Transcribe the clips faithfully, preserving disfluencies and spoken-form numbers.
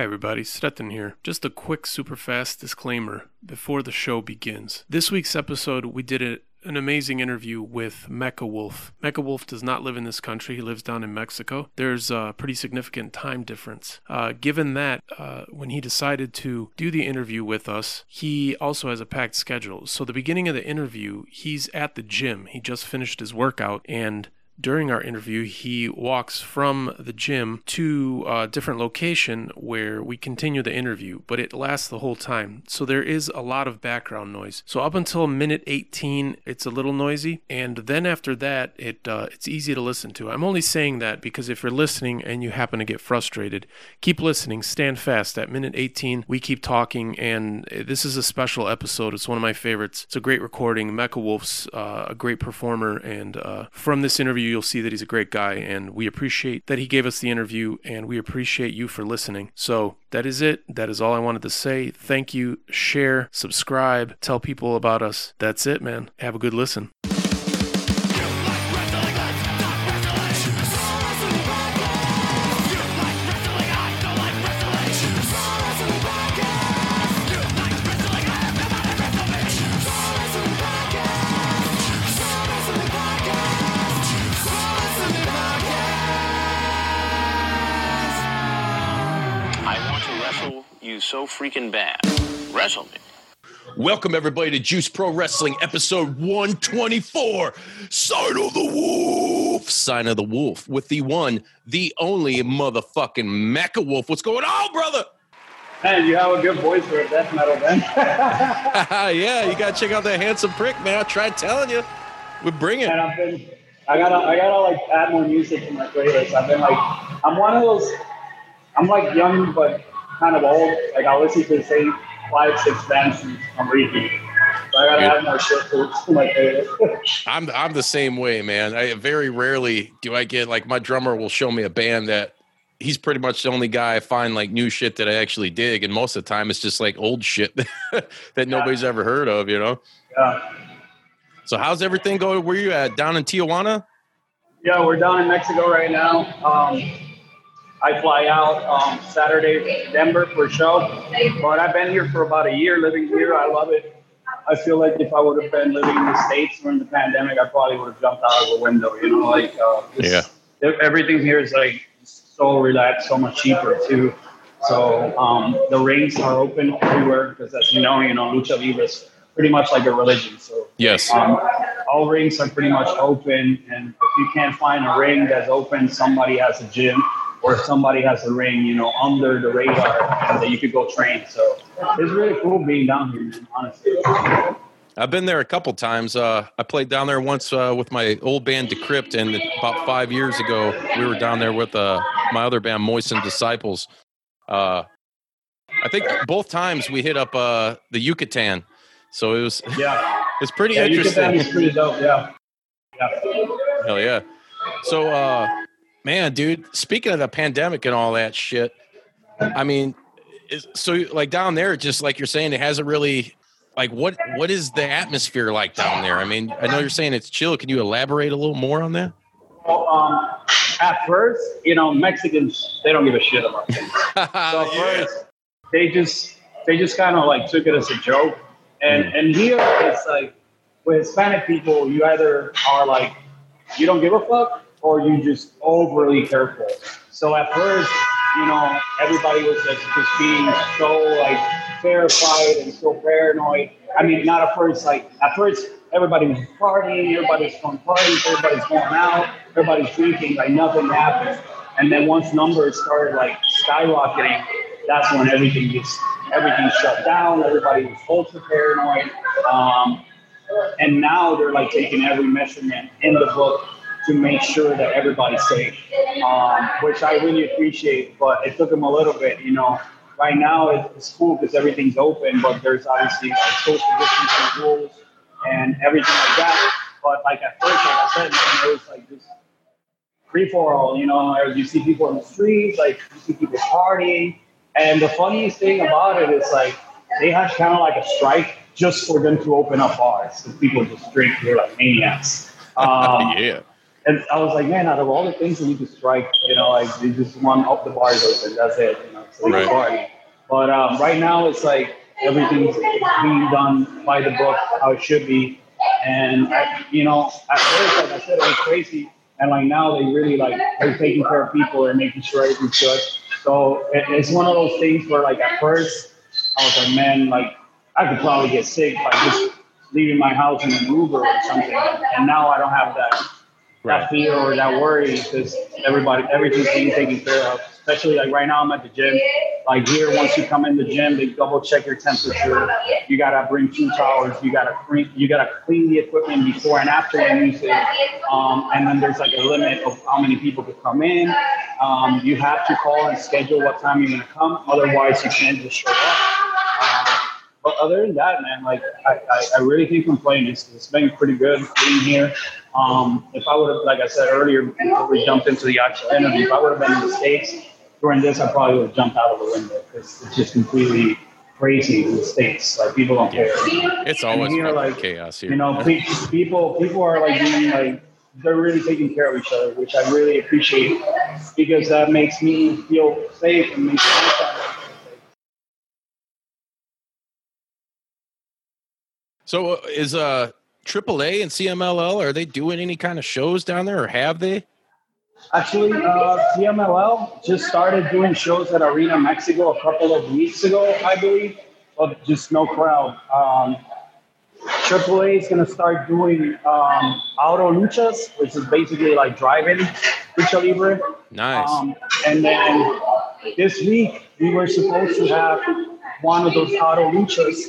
Hi everybody, Sretan here. Just a quick super fast disclaimer before the show begins. This week's episode, we did a, an amazing interview with Mecha Wolf. Mecha Wolf does not live in this country, he lives down in Mexico. There's a pretty significant time difference. Uh, given that, uh, when he decided to do the interview with us, he also has a packed schedule. So the beginning of the interview, he's at the gym. He just finished his workout and during our interview, he walks from the gym to a different location where we continue the interview, but it lasts the whole time. So there is a lot of background noise. So up until minute eighteen, it's a little noisy. And then after that, it uh, it's easy to listen to. I'm only saying that because if you're listening and you happen to get frustrated, keep listening, stand fast. At minute eighteen, we keep talking. And this is a special episode. It's one of my favorites. It's a great recording. Mecha Wolf's uh, a great performer. And uh, from this interview, you'll see that he's a great guy, and we appreciate that he gave us the interview, and we appreciate you for listening. So that is it. That is all I wanted to say. Thank you. Share, subscribe, tell people about us. That's it, man. Have a good listen. So freaking bad. Wrestle me. Welcome everybody to Juice Pro Wrestling episode one twenty-four. Sign of the Wolf. Sign of the Wolf with the one, the only motherfucking Mecha Wolf. What's going on, brother? Man, you have a good voice for a death metal band. Yeah, you gotta check out that Handsome Prick, man. I tried telling you. We bring it. I've been, I gotta I gotta like add more music to my playlist. I've been like I'm one of those I'm like young but kind of old, like I listen to the same five, six bands and I'm repeat. So I gotta have more shit to my playlist. I'm I'm the same way, man. I very rarely do I get like my drummer will show me a band that he's pretty much the only guy I find like new shit that I actually dig, and most of the time it's just like old shit that yeah. nobody's ever heard of, you know. Yeah. So how's everything going? Where you at? Down in Tijuana? Yeah, we're down in Mexico right now. Um, I fly out um, Saturday to Denver for a show, but I've been here for about a year living here. I love it. I feel like if I would have been living in the States during the pandemic, I probably would have jumped out of a window, you know, like uh, just, yeah. Everything here is like so relaxed, so much cheaper too. So um, the rings are open everywhere because as you know, you know, Lucha Libre is pretty much like a religion. So yes, um, all rings are pretty much open. And if you can't find a ring that's open, somebody has a gym. Or if somebody has a ring, you know, under the radar that you could go train. So it's really cool being down here, man, honestly. I've been there a couple times. Uh, I played down there once uh, with my old band Decrypt, and about five years ago, we were down there with uh, my other band, Moistened Disciples. Uh, I think both times we hit up uh, the Yucatan. So it was yeah. it's pretty yeah, interesting. Yucatan is pretty dope, yeah. yeah. Hell yeah. So... Uh, Man, dude, speaking of the pandemic and all that shit, I mean, is, so like down there, just like you're saying, it hasn't really, like what what is the atmosphere like down there? I mean, I know you're saying it's chill. Can you elaborate a little more on that? Well, um, at first, you know, Mexicans, they don't give a shit about things. So at first, they just, they just kind of like took it as a joke. And, mm. and here, it's like, with Hispanic people, you either are like, you don't give a fuck, or you just overly careful. So at first, you know, everybody was just, just being so like terrified and so paranoid. I mean, not at first, like at first, everybody was partying, everybody's going parties, everybody's going out, everybody's drinking, like nothing happened. And then once numbers started like skyrocketing, that's when everything just, everything shut down. Everybody was ultra paranoid. Um, and now they're like taking every measurement in the book to make sure that everybody's safe, um, which I really appreciate, but it took them a little bit, you know. Right now it's cool because everything's open, but there's obviously like social distancing rules and everything like that. But like at first, like I said, man, it was like just free-for-all, you know. You see people on the streets, like you see people partying. And the funniest thing about it is like they had kind of like a strike just for them to open up bars. Because people just drink, they're like maniacs. Um, yeah. And I was like, man, out of all the things that you could strike, you know, like, they just want up the bars open. That's it. You know, so right. But um, right now, it's like everything's being done by the book, how it should be. And, I, you know, at first, like I said, it was crazy. And like now, they really like are taking care of people and making sure everything's good. So it, it's one of those things where, like, at first, I was like, man, like, I could probably get sick by just leaving my house in an Uber or something. And now I don't have that, right. that fear or that worry because everybody, everything's being taken care of. Especially, like, right now I'm at the gym. Like, here, once you come in the gym, they double-check your temperature. You got to bring two towels. You got to clean, you got to clean the equipment before and after usage. Um, and then there's, like, a limit of how many people could come in. Um, you have to call and schedule what time you're going to come. Otherwise, you can't just show up. Um, but other than that, man, like, I, I, I really can't complain. It's, it's been pretty good being here. Um, if I would have, like I said earlier, before we jumped into the actual interview, if I would have been in the States during this, I probably would have jumped out of the window because it's just completely crazy in the States. Like, people don't care. It's always here, like, chaos here. You know, people people are, like, being, like, they're really taking care of each other, which I really appreciate because that makes me feel safe and makes me feel safe. So is uh, Triple A and C M L L, are they doing any kind of shows down there, or have they? Actually, uh, C M L L just started doing shows at Arena Mexico a couple of weeks ago, I believe, but just no crowd. Um, Triple A is going to start doing um, auto luchas, which is basically like drive-in lucha libre. Nice. Um, and then this week we were supposed to have one of those auto luchas,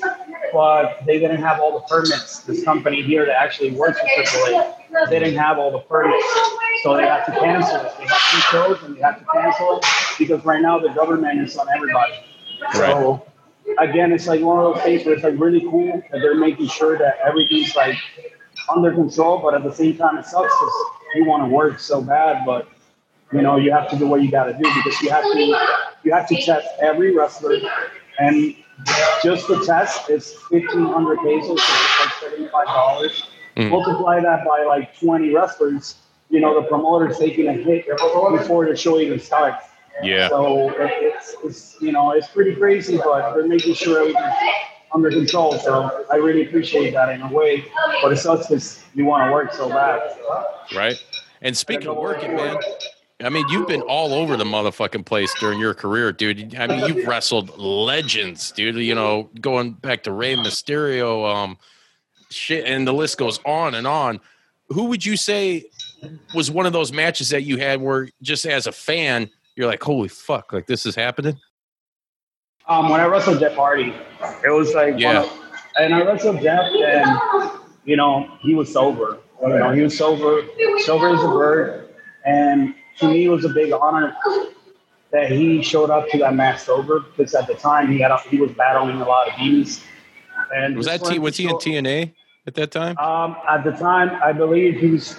but they didn't have all the permits. This company here that actually works with Triple A, they didn't have all the permits, so they had to cancel it. They had two shows and they had to cancel it because right now the government is on everybody. Right. So again, it's like one of those things where it's like really cool that they're making sure that everything's like under control, but at the same time it sucks because you want to work so bad, but you know you have to do what you got to do because you have to you have to test every wrestler. And just the test is fifteen hundred pesos, so it's like seventy-five dollars. Mm. Multiply that by like twenty wrestlers, you know, the promoter's taking a hit before the show even starts. Yeah. So it's, it's, you know, it's pretty crazy, but they're making sure everything's under control. So I really appreciate that in a way. But it sucks because you want to work so bad. Right. And speaking of working, man. I mean, you've been all over the motherfucking place during your career, dude. I mean, you've wrestled legends, dude. You know, going back to Rey Mysterio, um, shit, and the list goes on and on. Who would you say was one of those matches that you had where, just as a fan, you're like, holy fuck, like this is happening? Um, when I wrestled Jeff Hardy, it was like, yeah. One of, and I wrestled Jeff, and you know, he was sober. You know, he was sober, sober as a bird, and to me, it was a big honor that he showed up to that match sober because at the time he had he was battling a lot of demons. And was that T, was he in T N A at that time? Um, at the time, I believe he was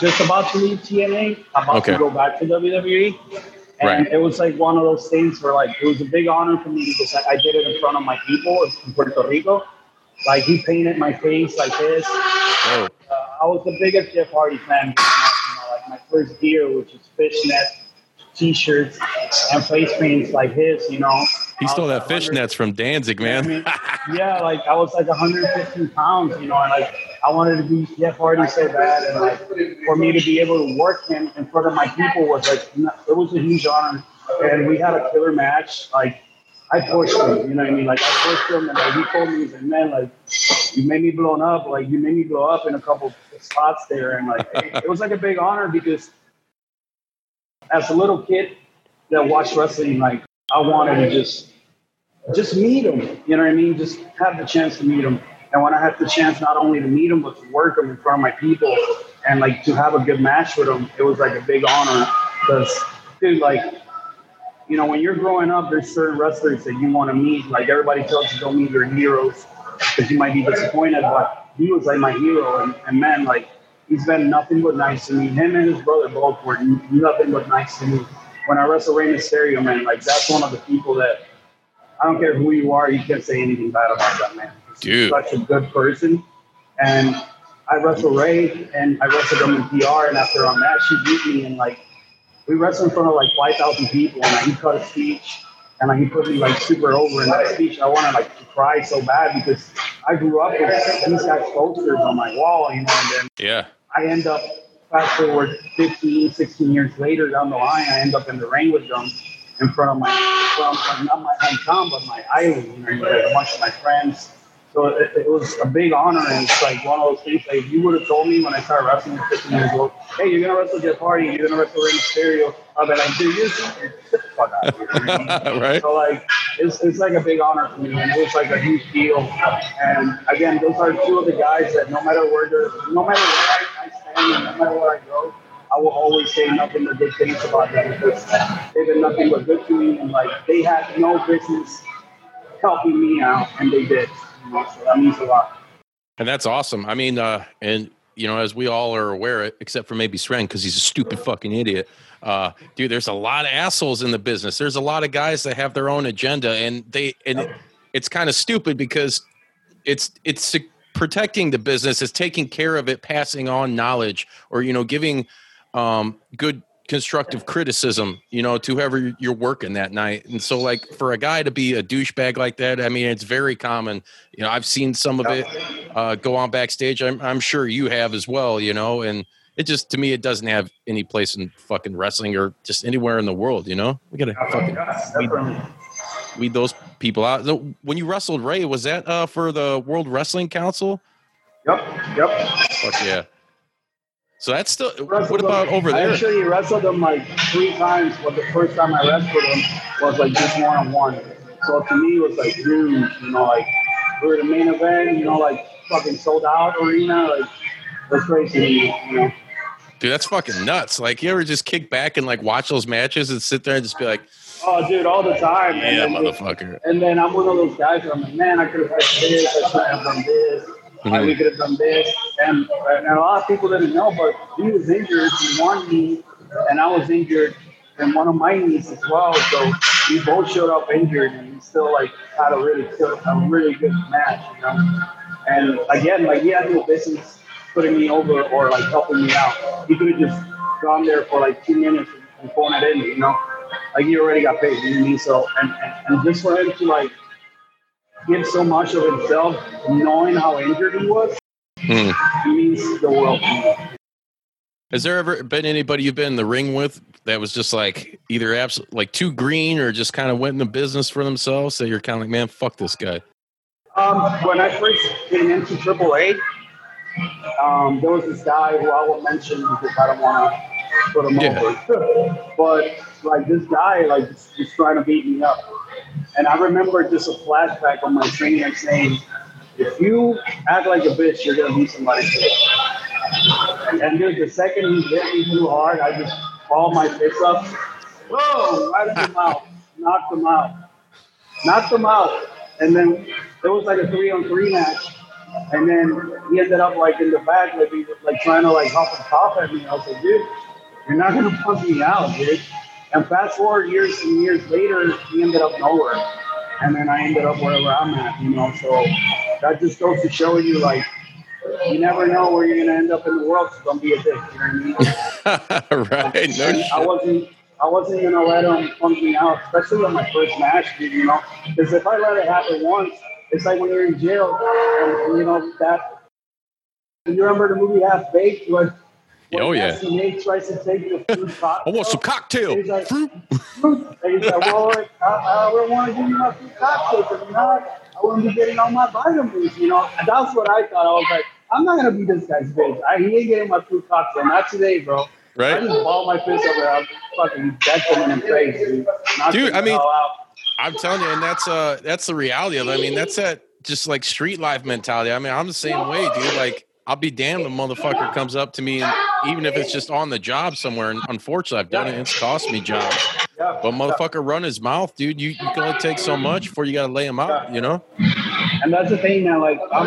just about to leave T N A, about okay. to go back to W W E, and right. it was like one of those things where like it was a big honor for me because I, I did it in front of my people in Puerto Rico. Like he painted my face like this. Oh. Uh, I was the biggest Jeff Hardy fan. My first gear, which is fishnet t-shirts and face paints like his, you know. He stole that fishnets from Danzig, man. I mean, yeah, like I was like one hundred fifteen pounds, you know, and like I wanted to be Jeff Hardy so bad, and like for me to be able to work him in front of my people was like it was a huge honor, and we had a killer match. Like I pushed him, you know what I mean? Like I pushed him, and like he told me, he's like, man, like you made me blown up, like you made me blow up in a couple spots there, and like it, it was like a big honor because as a little kid that watched wrestling, like I wanted to just just meet him, you know what I mean? Just have the chance to meet him, and when I had the chance not only to meet him but to work him in front of my people and like to have a good match with him, it was like a big honor because, dude, like. You know, when you're growing up, there's certain wrestlers that you want to meet. Like, everybody tells you don't meet your heroes because you might be disappointed. But he was, like, my hero. And, and man, like, he's been nothing but nice to me. Him and his brother both were nothing but nice to me. When I wrestled Rey Mysterio, man, like, that's one of the people that I don't care who you are, you can't say anything bad about that, man. Dude. He's such a good person. And I wrestled Rey, and I wrestled him in P R. And after our match, he beat me and, like, we wrestled in front of like five thousand people, and like, he cut a speech. and like he put me like super over in that speech. I wanted like to cry so bad because I grew up with these guys' posters on my wall, you know. And then yeah, I end up fast forward fifteen, sixteen years later down the line, I end up in the ring with them in front of my, from like, not my hometown, but my island, you know, with a bunch of my friends. So it, it was a big honor, and it's like one of those things. Like, if you would have told me when I started wrestling at fifteen years old, hey, you're gonna wrestle Jeff Hardy, you're gonna wrestle Rey Mysterio, I'd be like, dude, you're fuck out here, you know? Right? So like, it's it's like a big honor for me, and it was like a huge deal. And again, those are two of the guys that no matter where, no matter where I, I stand, and no matter where I go, I will always say nothing but good things about them because they've been nothing but good to me, and like they had no business helping me out, and they did. So that means a lot. And that's awesome. I mean, uh, and, you know, as we all are aware, except for maybe Sretan, because he's a stupid fucking idiot. Uh, dude, there's a lot of assholes in the business. There's a lot of guys that have their own agenda, and they and it, it's kind of stupid because it's it's protecting the business. It's taking care of it, passing on knowledge, or, you know, giving um, good constructive criticism, you know, to whoever you're working that night. And so like for a guy to be a douchebag like that, I mean, it's very common. You know, I've seen some of it uh, go on backstage. I'm, I'm sure you have as well, you know, and it just, to me, it doesn't have any place in fucking wrestling or just anywhere in the world. You know, we got to fucking weed, weed those people out. So when you wrestled Rey, was that uh, for the World Wrestling Council? Yep. Yep. Fuck yeah. So that's still, what about them, over there? I actually wrestled them like three times, but the first time I wrestled them was like just one-on-one. So to me, it was like huge, you know, like we were the main event, you know, like fucking sold out arena, like that's crazy, you know. Dude, that's fucking nuts. Like you ever just kick back and like watch those matches and sit there and just be like, oh, dude, all the time. And yeah, motherfucker. Just, and then I'm one of those guys where I'm like, man, I could have done this, I should have done this. Mm-hmm. Like we could have done this, and, and a lot of people didn't know, but he was injured in one knee, and I was injured in one of my knees as well. So we both showed up injured, and we still like had a really, a really good match, you know. And again, like he had no business putting me over or like helping me out. He could have just gone there for like two minutes and phoned it in, you know. Like he already got paid, you know what I mean? So and, and and just for him to like give so much of himself, knowing how injured he was, mm. means the world. Has there ever been anybody you've been in the ring with that was just like either absolutely like too green or just kind of went in the business for themselves? So you're kind of like, man, fuck this guy. Um, when I first came into Triple A, um, there was this guy who I won't mention because I don't want to put him yeah. over. But like this guy, like he's trying to beat me up. And I remember just a flashback on my trainer saying, if you act like a bitch, you're going to be somebody's bitch. And dude, the second he hit me too hard, I just balled my fist up. Whoa, right in the mouth. Knocked him out. Knocked him out. And then it was like a three-on-three match. And then he ended up like in the back, like, he was, like trying to like hop and pop at me. I was like, dude, you're not going to pump me out, dude. And fast forward years and years later, he ended up nowhere. And then I ended up wherever I'm at, you know. So that just goes to show you, like, you never know where you're going to end up in the world. So don't be a dick, you know what I mean? Right. No I, shit. I wasn't, I wasn't going to let him pump me out, especially on my first match, dude, you know. Because if I let it happen once, it's like when you're in jail, and, you know, that. You remember the movie Half Baked? Like, When oh, yeah. tries to take the fruit cocktail, I want some cocktail. He's like, fruit. fruit. And he's like, well, I, I don't want to give you my fruit cocktail because if not, I wouldn't be getting all my vitamins, you know. And that's what I thought. I was like, I'm not going to be this guy's bitch. I, he ain't getting my fruit cocktail. Not today, bro. Right? I just ball my fist over. I'm fucking decking him crazy. Not Dude, I mean, I'm telling you, and that's uh, that's the reality of it. I mean, that's that just like street life mentality. I mean, I'm the same way, dude. Like, I'll be damned the motherfucker comes up to me, and even if it's just on the job somewhere, and unfortunately I've done yeah. it, it's cost me jobs. Yeah. But motherfucker run his mouth, dude. You, you can only take so much before you got to lay him out, yeah. you know? And that's the thing now, like, I'm,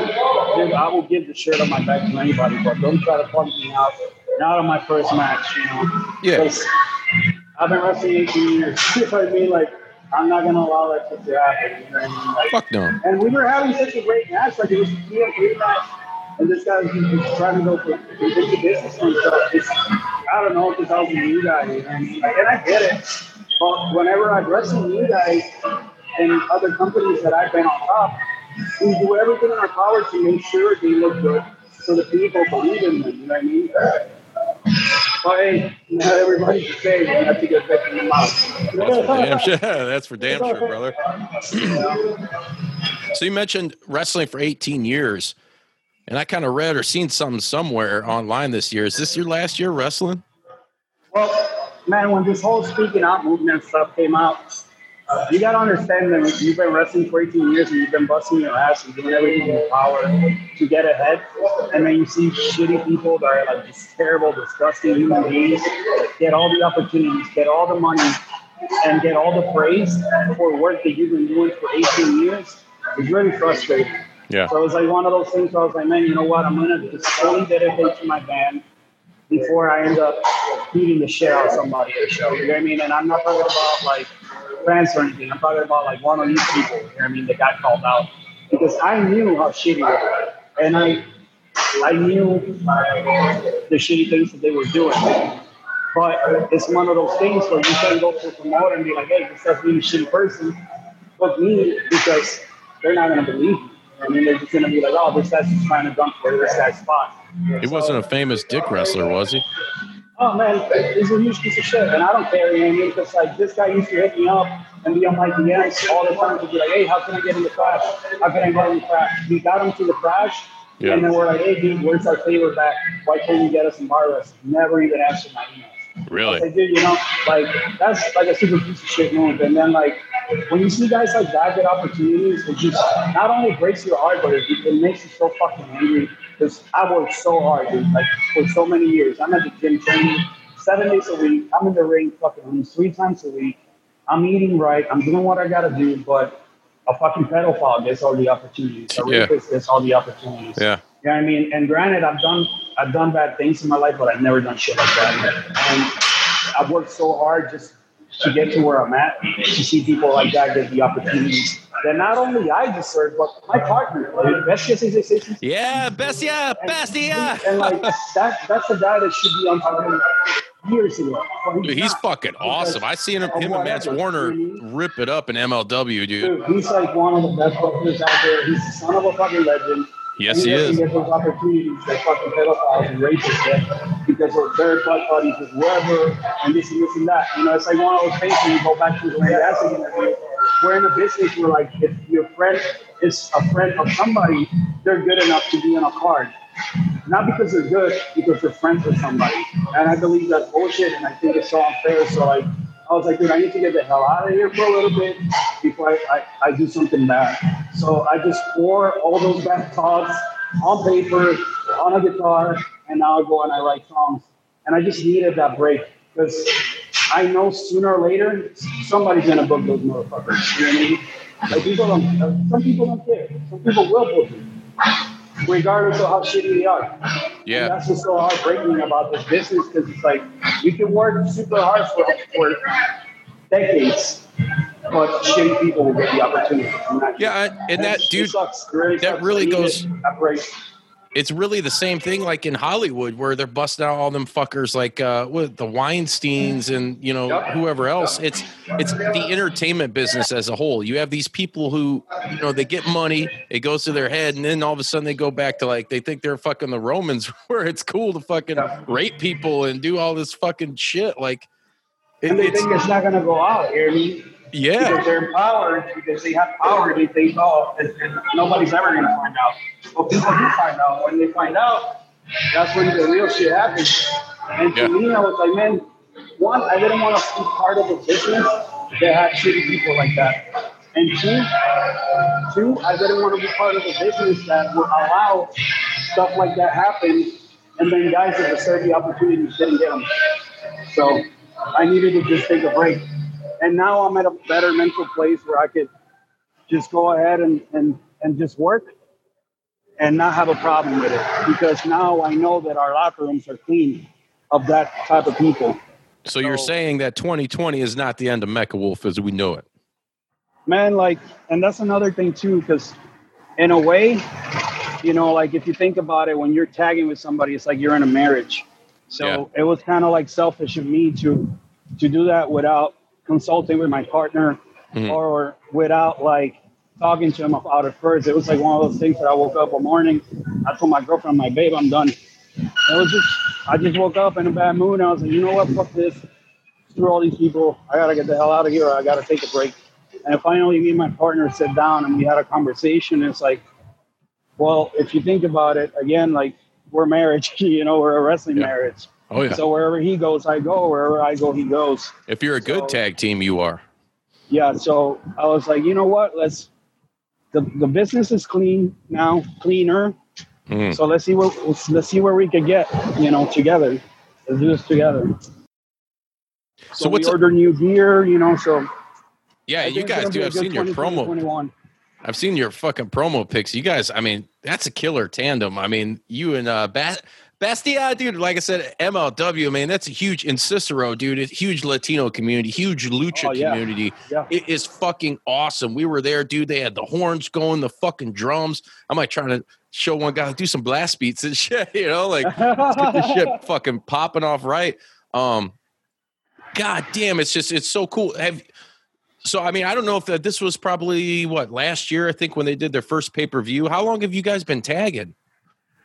dude, I will give the shirt on my back to anybody, but don't try to pump me out. Not on my first match, you know? Yeah. I've been wrestling eighteen years. I mean, like, I'm not going to allow that shit to happen. You know what I mean? Like, fuck no. And we were having such a great match. Like, it was a great match. And this guy was trying to go for the business and stuff. It's, I don't know, because I was a new guy, you know what I mean? Like, and I get it. Well, whenever I've wrestled you guys and other companies that I've been on top, we do everything in our power to make sure they look good so the people believe in them, you know what I mean? Well, hey, not everybody's the same. You have to get back in the mouth. That's for damn sure. That's for damn sure, brother. So you mentioned wrestling for eighteen years, and I kind of read or seen something somewhere online this year. Is this your last year wrestling? Well, man, when this whole speaking out movement stuff came out, you got to understand that you've been wrestling for eighteen years and you've been busting your ass and doing everything in your power to get ahead. And then you see shitty people that are like just terrible, disgusting human beings get all the opportunities, get all the money, and get all the praise for work that you've been doing for eighteen years. It's really frustrating. Yeah. So it was like one of those things where I was like, man, you know what? I'm going to just fully dedicate to my band before I end up beating the shit out of somebody at a show. You know what I mean? And I'm not talking about like fans or anything. I'm talking about like one of these people, you know what I mean, that got called out. Because I knew how shitty they were. And I I knew the shitty things that they were doing. But it's one of those things where you can go to a promoter and be like, hey, this is really a shitty person. Fuck me, because they're not going to believe me. I mean, they're just going to be like, oh, this guy's just trying to dunk for this guy's spot. He so, wasn't a famous dick wrestler, was he? Oh, man, he's a huge piece of shit, and I don't care, you know what I mean? Because, like, this guy used to hit me up and be on my D Ms all the time to be like, hey, how can I get in the Crash? How can I get in the Crash? We got him to the Crash, yeah. And then we're like, hey, dude, where's our favor back? Why can't you get us in bar wrestling? Never even answered my emails. Really? I said, dude, you know, like, that's, like, a super piece of shit move. And then, like, when you see guys like that get opportunities, it just not only breaks your heart, but it, it makes you so fucking angry. Because I worked so hard, dude, like, for so many years. I'm at the gym training seven days a week. I'm in the ring fucking room three times a week. I'm eating right. I'm doing what I got to do. But a fucking pedophile gets all the opportunities. A rapist gets all the opportunities. Yeah. You know what I mean? And granted, I've done I've done bad things in my life, but I've never done shit like that. And I've worked so hard just to get to where I'm at, to see people like that get the opportunities that not only I deserve, but my partner, like Bestia six six six. Yeah, Bestia, Bestia. And like that, that's a guy that should be on top years ago. Dude, he's fucking awesome. I seen him, him and Matt Warner rip it up in M L W, dude. dude. He's like one of the best wrestlers out there. He's the son of a fucking legend. Yes, he, he is. Get those opportunities that fucking pedophiles and rapists get because we're very blood buddies with whoever and this and this and that. You know, it's like one of those things when you go back to the way that's again. We're in a business where, like, if your friend is a friend of somebody, they're good enough to be on a card. Not because they're good, because they're friends with somebody. And I believe that's bullshit, and I think it's so unfair. So, like, I was like, dude, I need to get the hell out of here for a little bit before I, I, I do something bad. So I just pour all those bad thoughts on paper, on a guitar, and now I go and I write songs. And I just needed that break because I know sooner or later somebody's going to book those motherfuckers. You know what I mean? Like people don't, some people don't care. Some people will book them, regardless of how shitty they are. Yeah. And that's what's so heartbreaking about this business because it's like you can work super hard for, for decades, but shitty people will get the opportunity. Yeah, I, and that, that dude, sucks. Really that sucks. Really goes. It. It's really the same thing like in Hollywood where they're busting out all them fuckers like uh, with the Weinsteins and, you know, whoever else. It's it's the entertainment business as a whole. You have these people who, you know, they get money, it goes to their head, and then all of a sudden they go back to like they think they're fucking the Romans where it's cool to fucking rape people and do all this fucking shit. Like, it, and they it's, think it's not going to go out, you know what I mean? Yeah. Because they're empowered, because they have power, they think, oh, and, and nobody's ever going to find out. Well, people do find out. When they find out, that's when the real shit happens. And yeah. To me, I was like, man, one, I didn't want to be part of a business that had shitty people like that. And two, two, I didn't want to be part of a business that would allow stuff like that happen, and then guys that deserve the opportunities didn't get them. So I needed to just take a break. And now I'm at a better mental place where I could just go ahead and, and, and just work and not have a problem with it. Because now I know that our locker rooms are clean of that type of people. So, so you're saying that twenty twenty is not the end of Mecha Wolf as we know it. Man, like, and that's another thing too, because in a way, you know, like if you think about it, when you're tagging with somebody, it's like you're in a marriage. So yeah. It was kind of like selfish of me to to do that without consulting with my partner mm-hmm. or without like talking to him about it first. It was like one of those things that I woke up one morning. I told my girlfriend, my babe, I'm done. It was just, I just woke up in a bad mood. And I was like, you know what? Fuck this. Screw all these people. I got to get the hell out of here. Or I got to take a break. And finally, me and my partner sat down and we had a conversation. It's like, well, if you think about it, again, like we're marriage, you know, we're a wrestling yeah. marriage. Oh, yeah. So wherever he goes, I go. Wherever I go, he goes. If you're a so, good tag team, you are. Yeah. So I was like, you know what? Let's, the, the business is clean now, cleaner. Mm-hmm. So let's see, what, let's, let's see where we could get, you know, together. Let's do this together. So, so we order a- new gear, you know, so. Yeah, you guys do. I've seen your promo. I've seen your fucking promo pics. You guys, I mean, that's a killer tandem. I mean, you and uh, Bas- Bestia, dude, like I said, M L W, man, that's a huge, and Cicero, dude, it's huge Latino community, huge lucha oh, yeah. community. Yeah. It is fucking awesome. We were there, dude. They had the horns going, the fucking drums. I'm like trying to show one guy, do some blast beats and shit, you know, like let's get this shit fucking popping off right. Um, God damn, it's just, it's so cool. Have So, I mean, I don't know if that, this was probably, what, last year, I think, when they did their first pay-per-view. How long have you guys been tagging?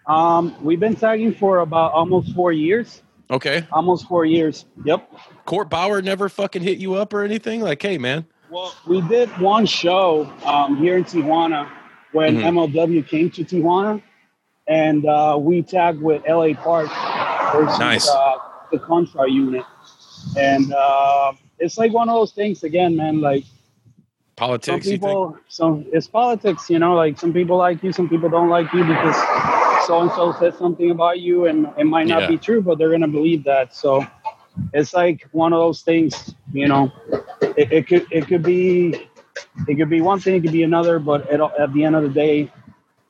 Um, we've been tagging for about almost four years. Okay. Almost four years. Yep. Court Bauer never fucking hit you up or anything? Like, hey, man. Well, we did one show um, here in Tijuana when mm-hmm. M L W came to Tijuana. And uh, we tagged with L A Park versus nice. uh, the Contra unit. And... Uh, it's like one of those things again, man, like politics, some people, some it's politics, you know, like some people like you, some people don't like you because so-and-so said something about you and it might not yeah. be true, but they're going to believe that. So it's like one of those things, you know, it, it could, it could be, it could be one thing, it could be another, but it, at the end of the day,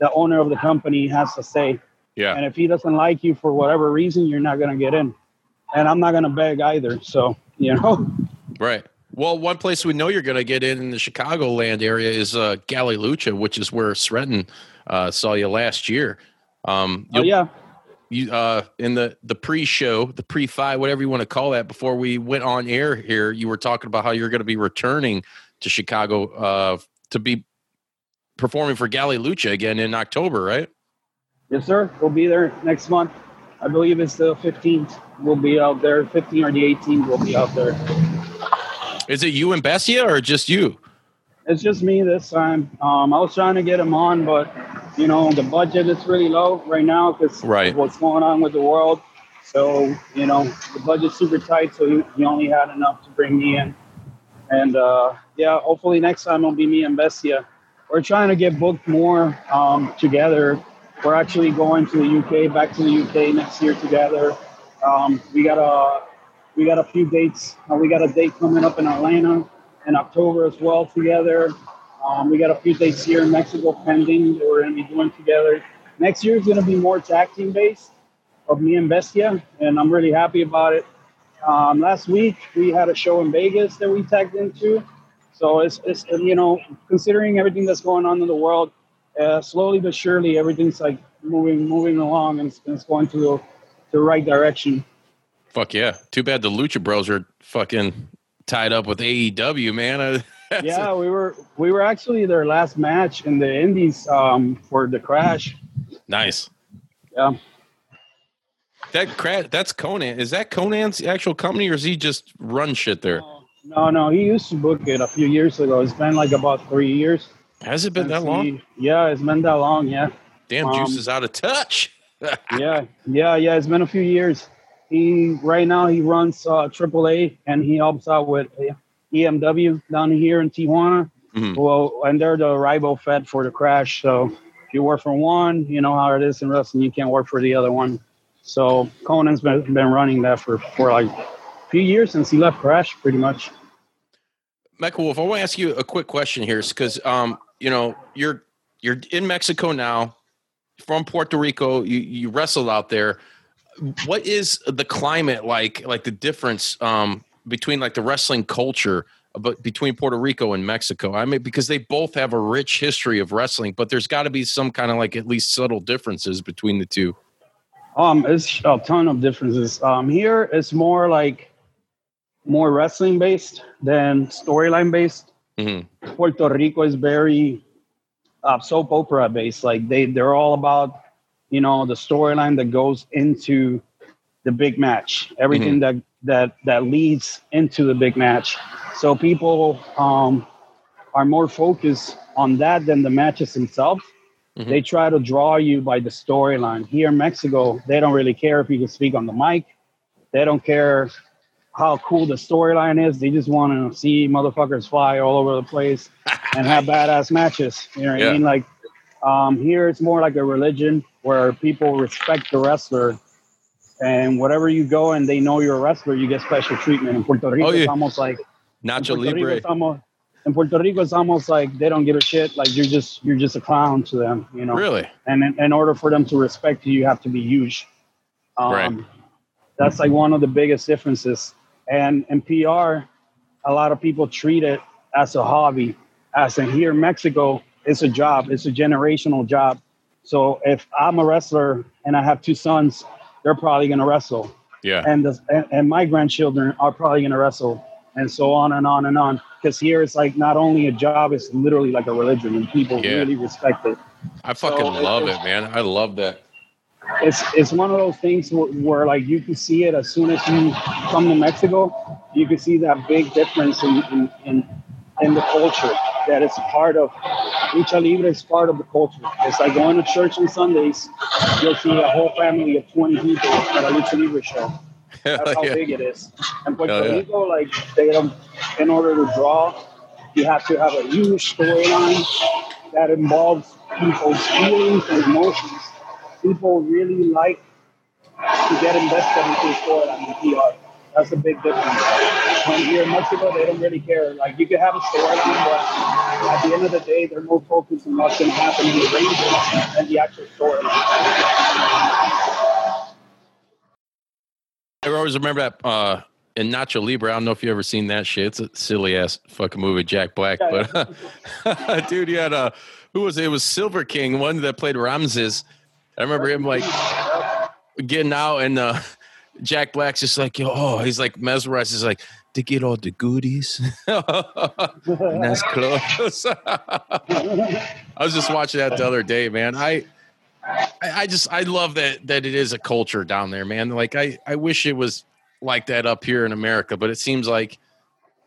the owner of the company has to say, yeah. And if he doesn't like you for whatever reason, you're not going to get in, and I'm not going to beg either. So, you know, right. Well, one place we know you're going to get in in the Chicagoland area is uh, Gally Lucha, which is where Sretan uh, saw you last year. Um, oh, yeah. You, uh, in the, the pre-show, the pre-fight, whatever you want to call that, before we went on air here, you were talking about how you're going to be returning to Chicago uh, to be performing for Gally Lucha again in October, right? Yes, sir. We'll be there next month. I believe it's the fifteenth. We'll be out there. fifteenth or the eighteenth, we'll be out there. Is it you and Bestia or just you? It's just me this time. Um, I was trying to get him on, but, you know, the budget is really low right now because right. of what's going on with the world. So, you know, the budget's super tight, so he, he only had enough to bring me in. And, uh, yeah, hopefully next time it'll be me and Bestia. We're trying to get booked more um, together. We're actually going to the U K, back to the U K next year together. Um, we got a... We got a few dates. Uh, we got a date coming up in Atlanta in October as well together. Um, we got a few dates here in Mexico pending that we're going to be doing together. Next year is going to be more tag team based of me and Bestia, and I'm really happy about it. Um, last week, we had a show in Vegas that we tagged into. So, it's, it's you know, considering everything that's going on in the world, uh, slowly but surely, everything's like moving moving along and it's, it's going to the right direction. Fuck yeah. Too bad the Lucha Bros are fucking tied up with A E W, man. yeah, a- we were we were actually their last match in the Indies um, for The Crash. Nice. Yeah. That cra- That's Conan. Is that Conan's actual company or is he just run shit there? Uh, no, no. He used to book it a few years ago. It's been like about three years. Has it been that long? He, yeah, it's been that long, yeah. Damn, um, Juice is out of touch. yeah, yeah, yeah. It's been a few years. He right now he runs uh, Triple A and he helps out with E M W down here in Tijuana. Mm-hmm. Well, and they're the rival fed for The Crash. So if you work for one, you know how it is in wrestling. You can't work for the other one. So Conan's been, been running that for, for like a few years since he left Crash, pretty much. Mecha Wolf, I want to ask you a quick question here, because um, you know you're you're in Mexico now, from Puerto Rico. You you wrestled out there. What is the climate like, like the difference um, between like the wrestling culture, but between Puerto Rico and Mexico? I mean, because they both have a rich history of wrestling, but there's got to be some kind of like at least subtle differences between the two. Um, it's a ton of differences. Um, here it's more like more wrestling based than storyline based. Mm-hmm. Puerto Rico is very uh, soap opera based. Like they, they're all about, you know, the storyline that goes into the big match, everything mm-hmm. that, that, that leads into the big match. So people um, are more focused on that than the matches themselves. Mm-hmm. They try to draw you by the storyline. Here in Mexico, they don't really care if you can speak on the mic. They don't care how cool the storyline is. They just want to see motherfuckers fly all over the place and have badass matches. You know what yeah. I mean? Like um, here, it's more like a religion where people respect the wrestler. And wherever you go and they know you're a wrestler, you get special treatment. In Puerto Rico, oh, yeah. it's almost like... Nacho Libre. Almost, in Puerto Rico, it's almost like they don't give a shit. Like, you're just you're just a clown to them, you know? Really? And in, in order for them to respect you, you have to be huge. Um, right. That's, like, one of the biggest differences. And in P R, a lot of people treat it as a hobby. As in here in Mexico, it's a job. It's a generational job. So if I'm a wrestler and I have two sons... they're probably going to wrestle. Yeah. And, the, and and my grandchildren are probably going to wrestle, and so on and on and on. Because here it's like not only a job, it's literally like a religion, and people yeah. really respect it. I fucking so love it, it, man. I love that. It's it's one of those things where, where like you can see it as soon as you come to Mexico, you can see that big difference in in, in, in the culture. That it's part of, Lucha Libre is part of the culture. It's like going to church on Sundays, you'll see a whole family of twenty people at a Lucha Libre show. That's how yeah. big it is. And Puerto yeah. Rico, like, they don't, in order to draw, you have to have a huge storyline that involves people's feelings and emotions. People really like to get invested into the storyline in P R. That's a big difference. When you're in Mexico, they don't really care. Like, you could have a storyline, but at the end of the day, they're more focused on what's going to happen in the ring than the actual storyline. I always remember that uh, in Nacho Libre. I don't know if you ever seen that shit. It's a silly-ass fucking movie, Jack Black. Yeah, but yeah. Dude, you had a – who was it? It was Silver King, one that played Ramses. I remember him, like, getting out and uh, – Jack Black's just like, yo, oh, he's like mesmerized. He's like, to get all the goodies. And that's close. I was just watching that the other day, man. I I just, I love that that it is a culture down there, man. Like, I, I wish it was like that up here in America, but it seems like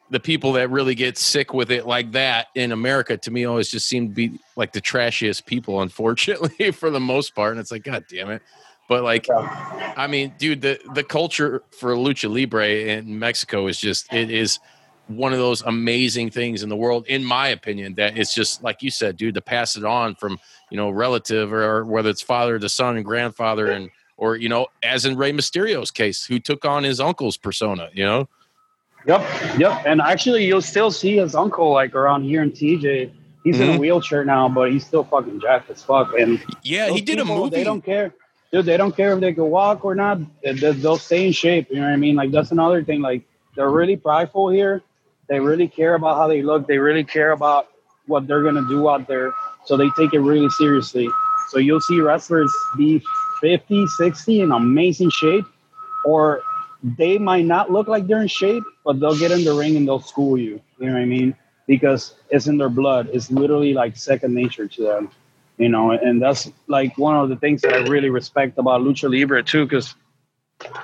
the people that really get sick with it like that in America, to me, always just seem to be like the trashiest people, unfortunately, for the most part. And it's like, God damn it. But, like, I mean, dude, the, the culture for Lucha Libre in Mexico is just – it is one of those amazing things in the world, in my opinion, that it's just, like you said, dude, to pass it on from, you know, relative or, or whether it's father to son and grandfather and – or, you know, as in Rey Mysterio's case, who took on his uncle's persona, you know? Yep, yep. And actually, you'll still see his uncle, like, around here in T J. He's mm-hmm. in a wheelchair now, but he's still fucking jacked as fuck. And yeah, he did people, a movie. They don't care. Dude, they don't care if they can walk or not. They'll stay in shape. You know what I mean? Like, that's another thing. Like, they're really prideful here. They really care about how they look. They really care about what they're going to do out there. So they take it really seriously. So you'll see wrestlers be fifty, sixty in amazing shape. Or they might not look like they're in shape, but they'll get in the ring and they'll school you. You know what I mean? Because it's in their blood. It's literally like second nature to them. You know, and that's like one of the things that I really respect about Lucha Libre, too, because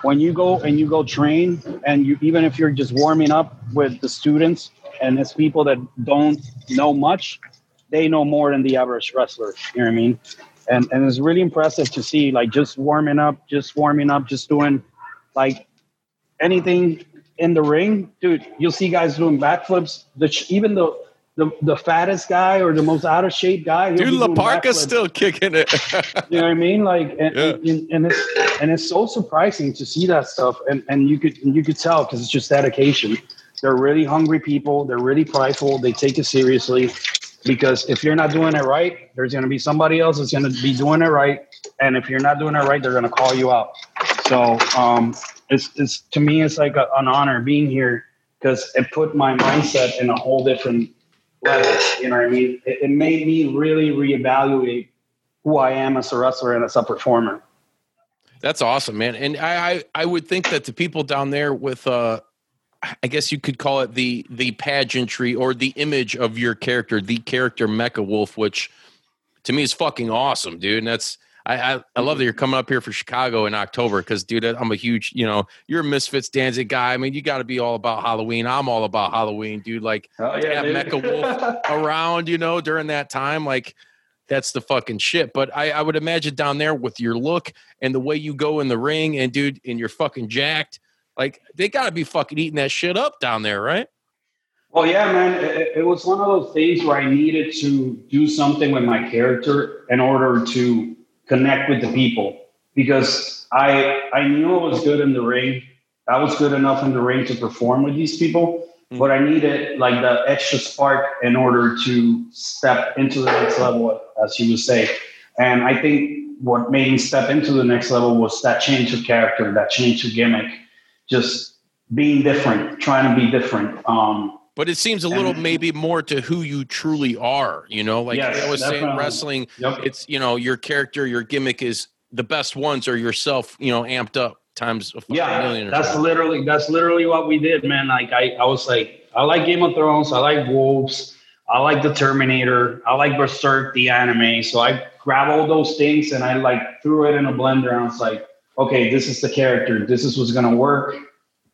when you go and you go train and you even if you're just warming up with the students and it's people that don't know much, they know more than the average wrestler. You know what I mean? And and it's really impressive to see, like, just warming up, just warming up, just doing like anything in the ring. Dude, you'll see guys doing backflips, even though. The, the fattest guy or the most out of shape guy. Dude, La Parca's still kicking it. You know what I mean? Like, and, yeah. and, and it's and it's so surprising to see that stuff. And and you could you could tell because it's just dedication. They're really hungry people. They're really prideful. They take it seriously because if you're not doing it right, there's going to be somebody else that's going to be doing it right. And if you're not doing it right, they're going to call you out. So um, it's it's to me, it's like a, an honor being here because it put my mindset in a whole different. Levels, you know what I mean? It, it made me really reevaluate who I am as a wrestler and as a performer. That's awesome, man. And I, I, I would think that the people down there with uh, I guess you could call it the the pageantry or the image of your character, the character Mecha Wolf, which to me is fucking awesome, dude. And that's I I, I love that you're coming up here for Chicago in October because, dude, I'm a huge, you know, you're a Misfits Danzig guy. I mean, you got to be all about Halloween. I'm all about Halloween, dude. Like oh, yeah, to have dude. Mecha Wolf around, you know, during that time, like that's the fucking shit. But I, I would imagine down there with your look and the way you go in the ring and, dude, and you're fucking jacked. Like, they got to be fucking eating that shit up down there, right? Well, yeah, man. It, it was one of those things where I needed to do something with my character in order to connect with the people. Because I I knew I was good in the ring. I was good enough in the ring to perform with these people. Mm-hmm. But I needed, like, the extra spark in order to step into the next level, as you would say. And I think what made me step into the next level was that change of character, that change of gimmick. Just being different, trying to be different. Um, but it seems a little and, maybe more to who you truly are, you know? Like yes, I was saying, wrestling, yep. It's, you know, your character, your gimmick is the best ones are yourself, you know, amped up times a yeah, million. Yeah, that's literally, that's literally what we did, man. Like I, I was like, I like Game of Thrones. I like Wolves. I like the Terminator. I like Berserk, the anime. So I grab all those things and I like threw it in a blender and I was like, okay, this is the character. This is what's going to work.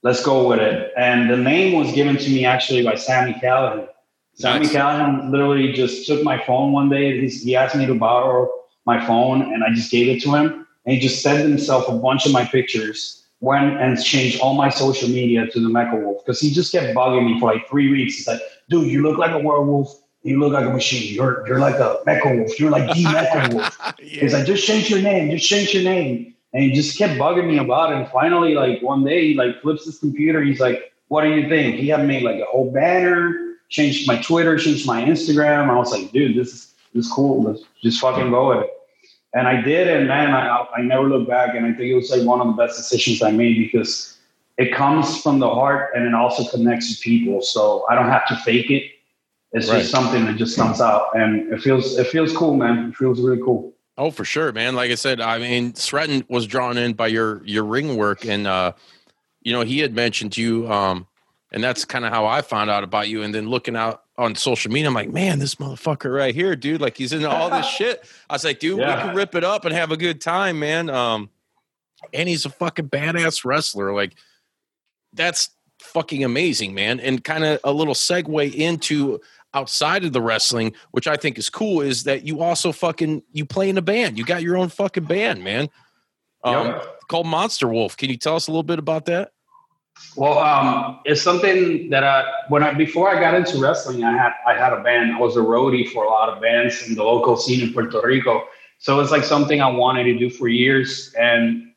Let's go with it. And the name was given to me actually by Sammy Callahan. Sammy nice. Callahan literally just took my phone one day. He's, he asked me to borrow my phone, and I just gave it to him. And he just sent himself a bunch of my pictures, went and changed all my social media to the Mecha Wolf because he just kept bugging me for like three weeks. He's like, dude, you look like a werewolf. You look like a machine. You're you're like a Mecha Wolf. You're like the Mecha Wolf. Yeah. He's like, just change your name. Just change your name. And he just kept bugging me about it. And finally, like one day, he like flips his computer. He's like, what do you think? He had made like a whole banner, changed my Twitter, changed my Instagram. I was like, dude, this is, this is cool. Let's just fucking go with it. And I did. And man, I, I never looked back. And I think it was like one of the best decisions I made because it comes from the heart and it also connects with people. So I don't have to fake it. It's right. Just something that just comes out. And it feels, it feels cool, man. It feels really cool. Oh, for sure, man. Like I said, I mean, Sretan was drawn in by your, your ring work. And, uh, you know, he had mentioned you, um, and that's kind of how I found out about you. And then looking out on social media, I'm like, man, this motherfucker right here, dude, like he's into all this shit. I was like, dude, yeah. We can rip it up and have a good time, man. Um, and he's a fucking badass wrestler. Like that's fucking amazing, man. And kind of a little segue into outside of the wrestling, which I think is cool, is that you also fucking, you play in a band. You got your own fucking band, man. Um, yep. Called Monster Wolf. Can you tell us a little bit about that? Well, um, it's something that I, when I, before I got into wrestling, I had, I had a band. I was a roadie for a lot of bands in the local scene in Puerto Rico. So it's like something I wanted to do for years. And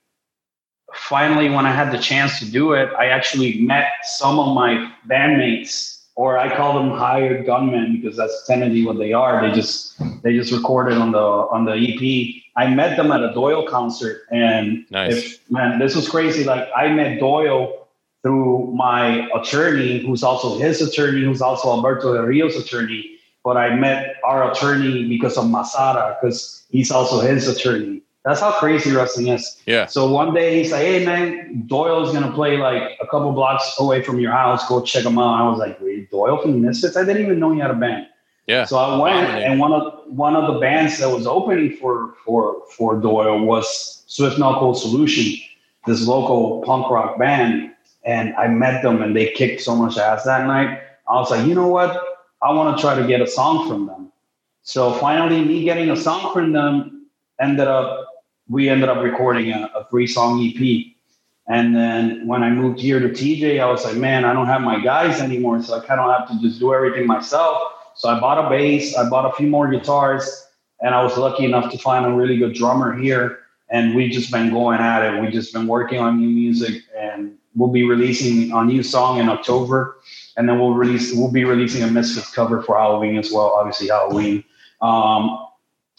finally, when I had the chance to do it, I actually met some of my bandmates. Or I call them hired gunmen because that's technically what they are. They just they just recorded on the on the E P. I met them at a Doyle concert, and nice. if, man, this was crazy. Like I met Doyle through my attorney, who's also his attorney, who's also Alberto Del Rio's attorney. But I met our attorney because of Masada, because he's also his attorney. That's how crazy wrestling is. Yeah. So one day he's like, hey, man, Doyle's going to play like a couple blocks away from your house. Go check him out. I was like, wait, Doyle from Misfits? I didn't even know he had a band. Yeah. So I went, wow, and one of one of the bands that was opening for for, for Doyle was Swift Knuckle Solution, this local punk rock band. And I met them, and they kicked so much ass that night. I was like, you know what? I want to try to get a song from them. So finally, me getting a song from them ended up, we ended up recording a, a three-song E P. And then when I moved here to T J, I was like, man, I don't have my guys anymore, so I kind of have to just do everything myself. So I bought a bass, I bought a few more guitars, and I was lucky enough to find a really good drummer here. And we've just been going at it. We've just been working on new music, and we'll be releasing a new song in October. And then we'll release, we'll be releasing a Misfits cover for Halloween as well, obviously Halloween. Um,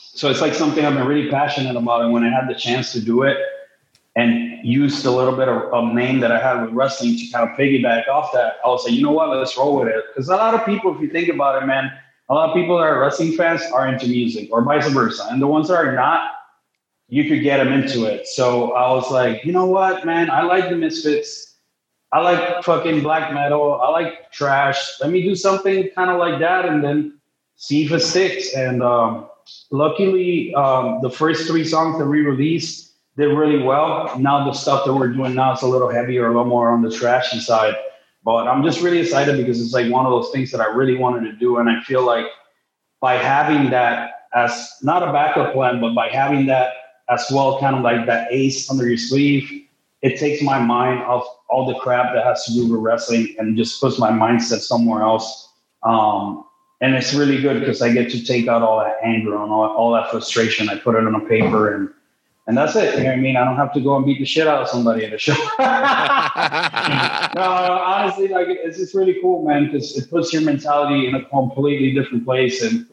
So it's like something I've been really passionate about. And when I had the chance to do it and used a little bit of a name that I had with wrestling to kind of piggyback off that, I was like, you know what, let's roll with it. Because a lot of people, if you think about it, man, a lot of people that are wrestling fans are into music or vice versa. And the ones that are not, you could get them into it. So I was like, you know what, man, I like the Misfits. I like fucking black metal. I like trash. Let me do something kind of like that and then see if it sticks. And um, luckily, um, the first three songs that we released did really well. Now the stuff that we're doing now is a little heavier, a little more on the trashy side. But I'm just really excited because it's like one of those things that I really wanted to do. And I feel like by having that as not a backup plan, but by having that as well, kind of like that ace under your sleeve, it takes my mind off all the crap that has to do with wrestling and just puts my mindset somewhere else. Um, and it's really good because I get to take out all that anger and all, all that frustration. I put it on a paper and, and that's it. You know what I mean? I don't have to go and beat the shit out of somebody at a show. No, honestly, like it's just really cool, man, because it puts your mentality in a completely different place. And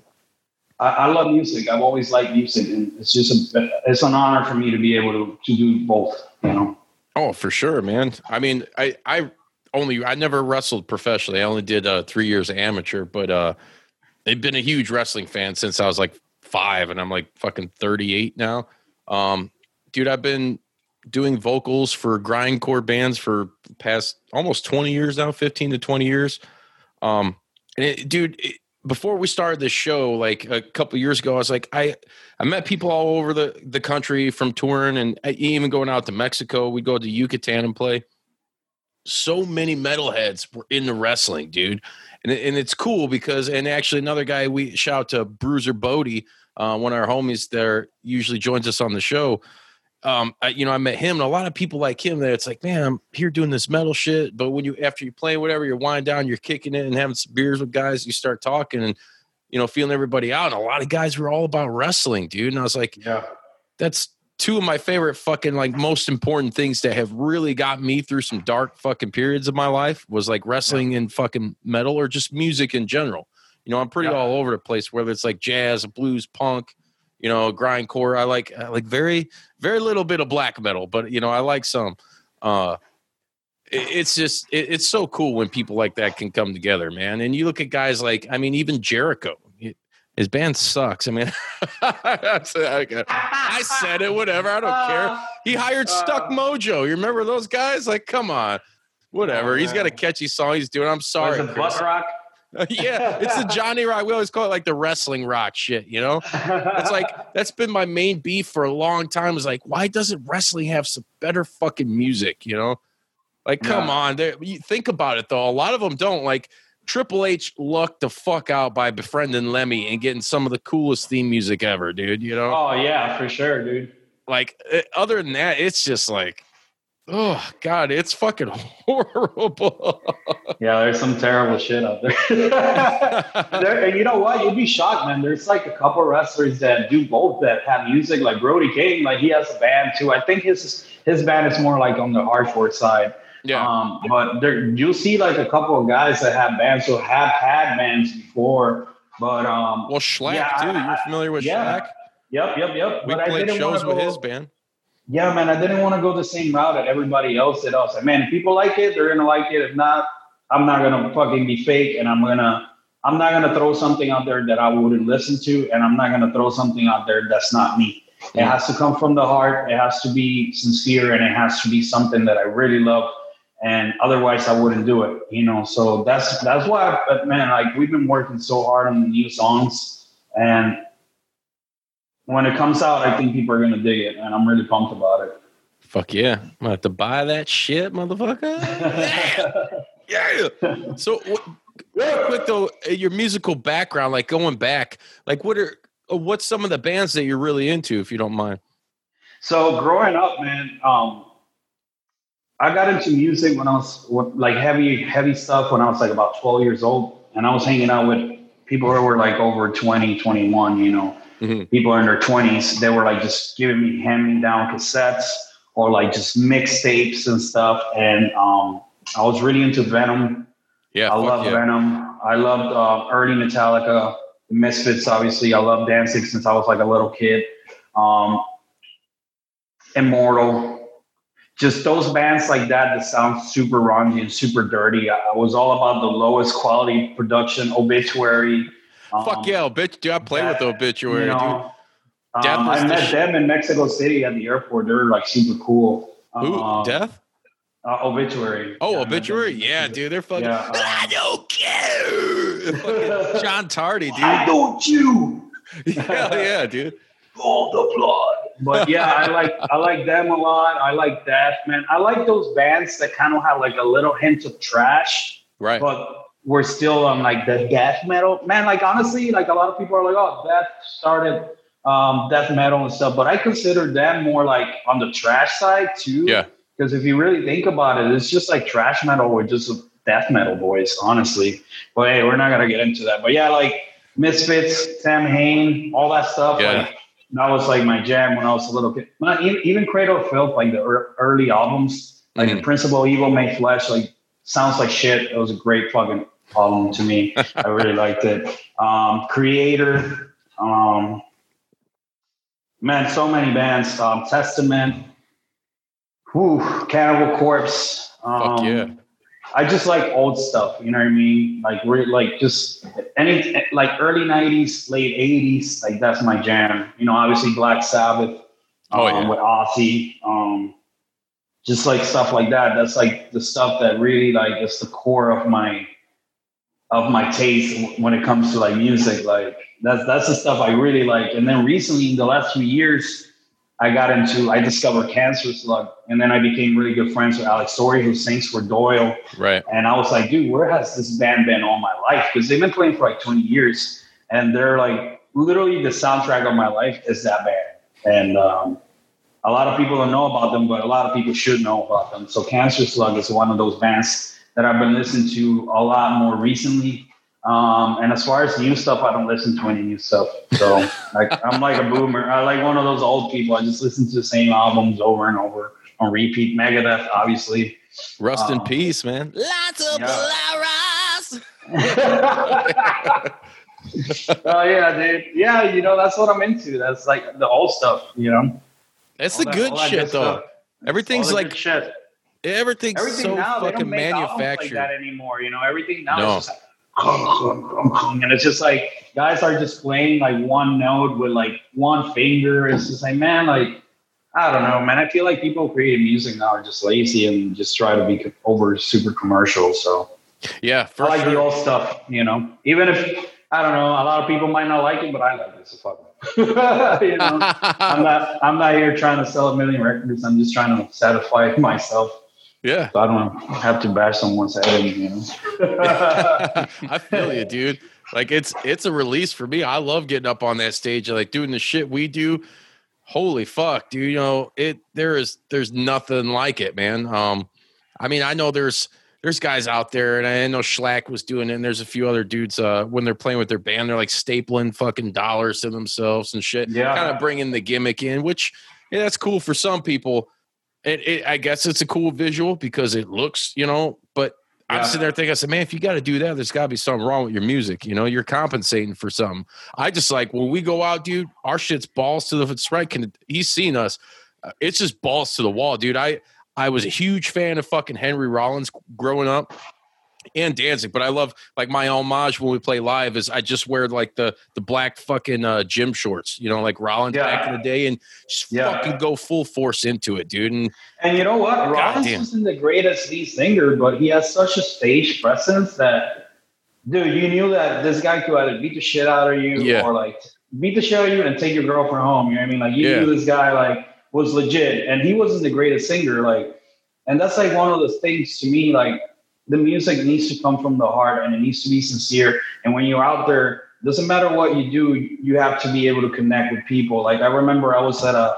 I, I love music. I've always liked music. And it's just, a, it's an honor for me to be able to, to do both, you know? Oh, for sure, man. I mean, I, I only, I never wrestled professionally. I only did uh, three years amateur, but uh, I've been a huge wrestling fan since I was like five and I'm like fucking thirty-eight now. Um, dude, I've been doing vocals for grindcore bands for the past almost twenty years now, fifteen to twenty years. Um, and it, dude, it, before we started this show, like a couple of years ago, I was like, I, I met people all over the, the country from touring and even going out to Mexico. We'd go to Yucatan and play. So many metalheads were into wrestling, dude. And, and it's cool because, and actually another guy, we shout to Bruiser Bodie, uh, one of our homies there usually joins us on the show. Um, I, you know, I met him and a lot of people like him that it's like, man, I'm here doing this metal shit. But when you, after you play whatever, you're winding down, you're kicking it and having some beers with guys, you start talking and, you know, feeling everybody out. And a lot of guys were all about wrestling, dude. And I was like, yeah, that's two of my favorite fucking like most important things that have really got me through some dark fucking periods of my life was like wrestling yeah. and fucking metal or just music in general. You know, I'm pretty yeah. all over the place, whether it's like jazz, blues, punk, you know, grindcore. I like, I like very, very little bit of black metal, but you know, I like some, uh, it, it's just, it, it's so cool when people like that can come together, man. And you look at guys like, I mean, even Jericho, it, his band sucks. I mean, I said it, whatever. I don't uh, care. He hired uh, Stuck Mojo. You remember those guys? Like, come on, whatever. Uh, He's got a catchy song. He's doing, I'm sorry. Was it butt rock? Yeah, it's the Johnny Rock. We always call it like the wrestling rock shit, you know? It's like, that's been my main beef for a long time. It's like, why doesn't wrestling have some better fucking music, you know? Like, come yeah. on. There, you think about it, though. A lot of them don't. Like, Triple H lucked the fuck out by befriending Lemmy and getting some of the coolest theme music ever, dude, you know? Oh, yeah, for sure, dude. Like, other than that, it's just like, oh God, it's fucking horrible. Yeah, there's some terrible shit out there. There. And you know what? You'd be shocked, man. There's like a couple wrestlers that do both that have music, like Brody King. Like he has a band too. I think his his band is more like on the hardcore side. Yeah. Um, but there, you'll see like a couple of guys that have bands who have had bands before. But um, well, Schleck yeah, too. I, You're familiar with yeah. Schleck? Yep, yep, yep. We but played shows with his band. Yeah, man, I didn't want to go the same route that everybody else did. I was like, man, if people like it, they're going to like it. If not, I'm not going to fucking be fake. And I'm going to, I'm not going to throw something out there that I wouldn't listen to. And I'm not going to throw something out there that's not me. It has to come from the heart. It has to be sincere. And it has to be something that I really love. And otherwise I wouldn't do it, you know? So that's, that's why, I, man, like we've been working so hard on the new songs and when it comes out, I think people are going to dig it, and I'm really pumped about it. Fuck yeah. I'm going to have to buy that shit, motherfucker. Yeah. yeah. So, real quick, though, your musical background, like going back, like what are what's some of the bands that you're really into, if you don't mind? So, growing up, man, um, I got into music when I was, like, heavy, heavy stuff when I was, like, about twelve years old, and I was hanging out with people who were, like, over twenty, twenty-one, you know. Mm-hmm. People in their twenties, they were like just giving me hand me down cassettes or like just mixtapes and stuff. And um, I was really into Venom. Yeah, I loved yeah. Venom. I loved uh, early Metallica, Misfits, obviously. I loved Danzig since I was like a little kid. Um, Immortal, just those bands like that that sound super raunchy and super dirty. I, I was all about the lowest quality production, Obituary. Fuck um, yeah, bitch! Dude, I played that, with Obituary. You know, dude. Um, I met them in Mexico City at the airport. They were like super cool. Who? Um, Death? Uh, obituary. Oh, yeah, obituary. Yeah, dude. They're fucking. Yeah, um, I don't care. John Tardy, dude. I don't chew. Hell yeah, dude. All the blood. But yeah, I like I like them a lot. I like Death, man. I like those bands that kind of have like a little hint of trash, right? But we're still on like the death metal, man. Like honestly, like a lot of people are like, oh, Death started um, death metal and stuff, but I consider them more like on the trash side too. Yeah. Because if you really think about it, it's just like trash metal with just a death metal voice, honestly. But hey, we're not gonna get into that. But yeah, like Misfits, Sam Hain, all that stuff. Yeah. Like, that was like my jam when I was a little kid. Not even, even Cradle of Filth, like the er- early albums, like mm-hmm. Principal Evil Made Flesh, like sounds like shit. It was a great fucking album to me. I really liked it. Um, Creator, um, man, so many bands. Um, Testament, whew, Cannibal Corpse. Um, Fuck yeah. I just like old stuff, you know what I mean? Like we're like just any like early nineties, late eighties, like that's my jam. You know, obviously Black Sabbath, um, oh, yeah. with Ozzy, um, just like stuff like that. That's like the stuff that really like is the core of my of my taste when it comes to like music. Like that's that's the stuff I really like. And then recently, in the last few years, I got into, I discovered Cancer Slug, and then I became really good friends with Alex Story, who sings for Doyle. Right. And I was like, dude, where has this band been all my life? Because they've been playing for like twenty years, and they're like, literally the soundtrack of my life is that band. And um, a lot of people don't know about them, but a lot of people should know about them. So Cancer Slug is one of those bands that I've been listening to a lot more recently. Um, and as far as new stuff, I don't listen to any new stuff. So like, I'm like a boomer. I like one of those old people. I just listen to the same albums over and over on repeat. Megadeth, obviously. Rust um, in peace, man. Lots of Polaris. Oh yeah, dude. Yeah, you know, that's what I'm into. That's like the old stuff, you know. That's all the that, good shit, good though. Stuff. Everything's like shit. Everything's Everything so now, fucking manufactured. Like that anymore, you know. Everything now no. is just and it's just like guys are just playing like one note with like one finger. It's just like, man, like I don't know, man. I feel like people creating music now are just lazy and just try to be over super commercial. So yeah, for I like sure. the old stuff, you know. Even if I don't know, a lot of people might not like it, but I like it. So fuck it. You know, I'm not, I'm not here trying to sell a million records. I'm just trying to satisfy myself. Yeah, so I don't have to bash someone's head in, you know. I feel you, dude. Like it's it's a release for me. I love getting up on that stage and like doing the shit we do. Holy fuck, dude! You know it. There is there's nothing like it, man. Um, I mean, I know there's there's guys out there, and I know Schleck was doing it, and there's a few other dudes. Uh, when they're playing with their band, they're like stapling fucking dollars to themselves and shit. Yeah, kind of bringing the gimmick in, which yeah, that's cool for some people. It, it, I guess it's a cool visual because it looks, you know, but yeah. I'm sitting there thinking, I said, man, if you got to do that, there's got to be something wrong with your music. You know, you're compensating for something. I just like, when we go out, dude, our shit's balls to the right. Can he's seen us. It's just balls to the wall, dude. I, I was a huge fan of fucking Henry Rollins growing up and Danzig, but I love like my homage when we play live is I just wear like the, the black fucking uh, gym shorts, you know, like Rollins yeah. back in the day and just yeah. fucking go full force into it, dude. And, and you know what? God Rollins damn. Wasn't the greatest lead singer, but he has such a stage presence that, dude, you knew that this guy could either beat the shit out of you yeah. or like beat the shit out of you and take your girlfriend home. You know what I mean? Like you yeah. knew this guy like was legit and he wasn't the greatest singer. Like, and that's like one of the things to me, like, the music needs to come from the heart and it needs to be sincere. And when you're out there, doesn't matter what you do, you have to be able to connect with people. Like I remember I was at a,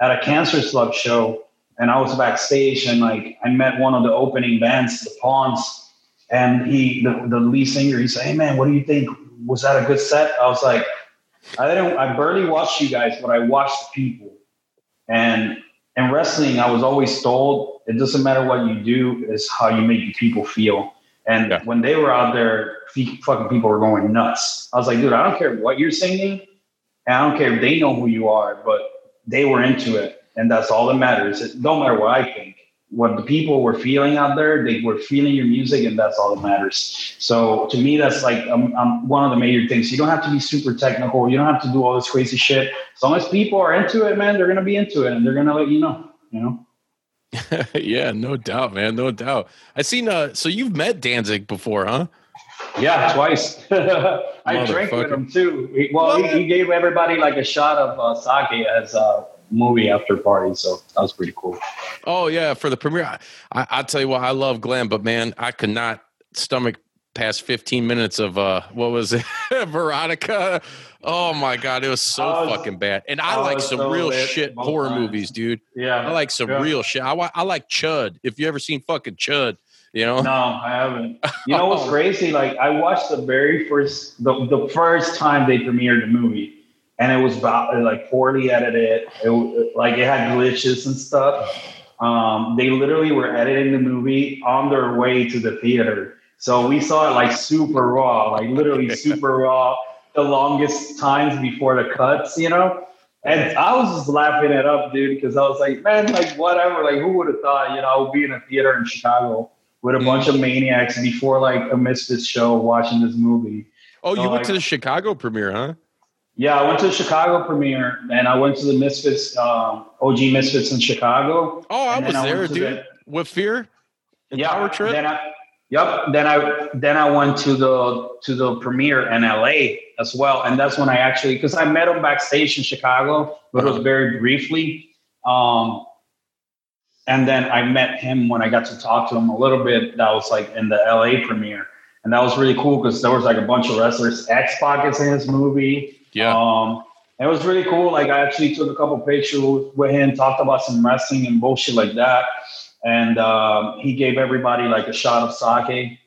at a Cancer Slug show and I was backstage and like, I met one of the opening bands, the Pawns, and he, the, the lead singer, he said, hey man, what do you think? Was that a good set? I was like, I didn't, I barely watched you guys, but I watched the people. And in wrestling, I was always told it doesn't matter what you do, it's how you make people feel. And yeah. when they were out there, fucking people were going nuts. I was like, dude, I don't care what you're singing, and I don't care if they know who you are, but they were into it, and that's all that matters. It don't matter what I think. What the people were feeling out there, they were feeling your music, and that's all that matters. So to me, that's like um, um, one of the major things. You don't have to be super technical. You don't have to do all this crazy shit. As long as people are into it, man, they're going to be into it, and they're going to let you know, you know? Yeah, no doubt, man. No doubt. I seen. Uh, so you've met Danzig before, huh? Yeah, twice. I drank with him too. He, well, he, he gave everybody like a shot of uh, sake as a movie after party, so that was pretty cool. Oh yeah, for the premiere. I, I, I'll tell you what, I love Glenn, but man, I could not stomach past fifteen minutes of uh, what was it, Veronica? Oh my god, it was so was, fucking bad. And I, I like some so real shit horror times. movies, dude. Yeah, I like some yeah. real shit. I, I like Chud. If you ever seen fucking Chud. You know? No, I haven't. You know what's crazy? Like I watched the very first, the, the first time they premiered the movie, and it was about like poorly edited. It like it had glitches and stuff. Um, they literally were editing the movie on their way to the theater, so we saw it like super raw, like literally super raw. The longest times before the cuts, you know. And I was just laughing it up, dude, because I was like, man, like whatever. Like who would have thought? You know, I would be in a theater in Chicago with a mm. bunch of maniacs before like a Misfits show watching this movie. Oh, so, you went like, to the Chicago premiere, huh? Yeah, I went to the Chicago premiere, and I went to the Misfits, um, O G Misfits in Chicago. Oh, I was I there, dude, the, with Fear. Yeah, Power Trip. Then I, yep. Then I then I went to the to the premiere in L A as well, and that's when I actually because I met him backstage in Chicago, but it was very briefly. Um, And then I met him when I got to talk to him a little bit. That was like in the L A premiere. And that was really cool because there was like a bunch of wrestlers, ex-Pockets in this movie. Yeah. Um, it was really cool. Like I actually took a couple pictures with him, talked about some wrestling and bullshit like that. And um, he gave everybody like a shot of sake.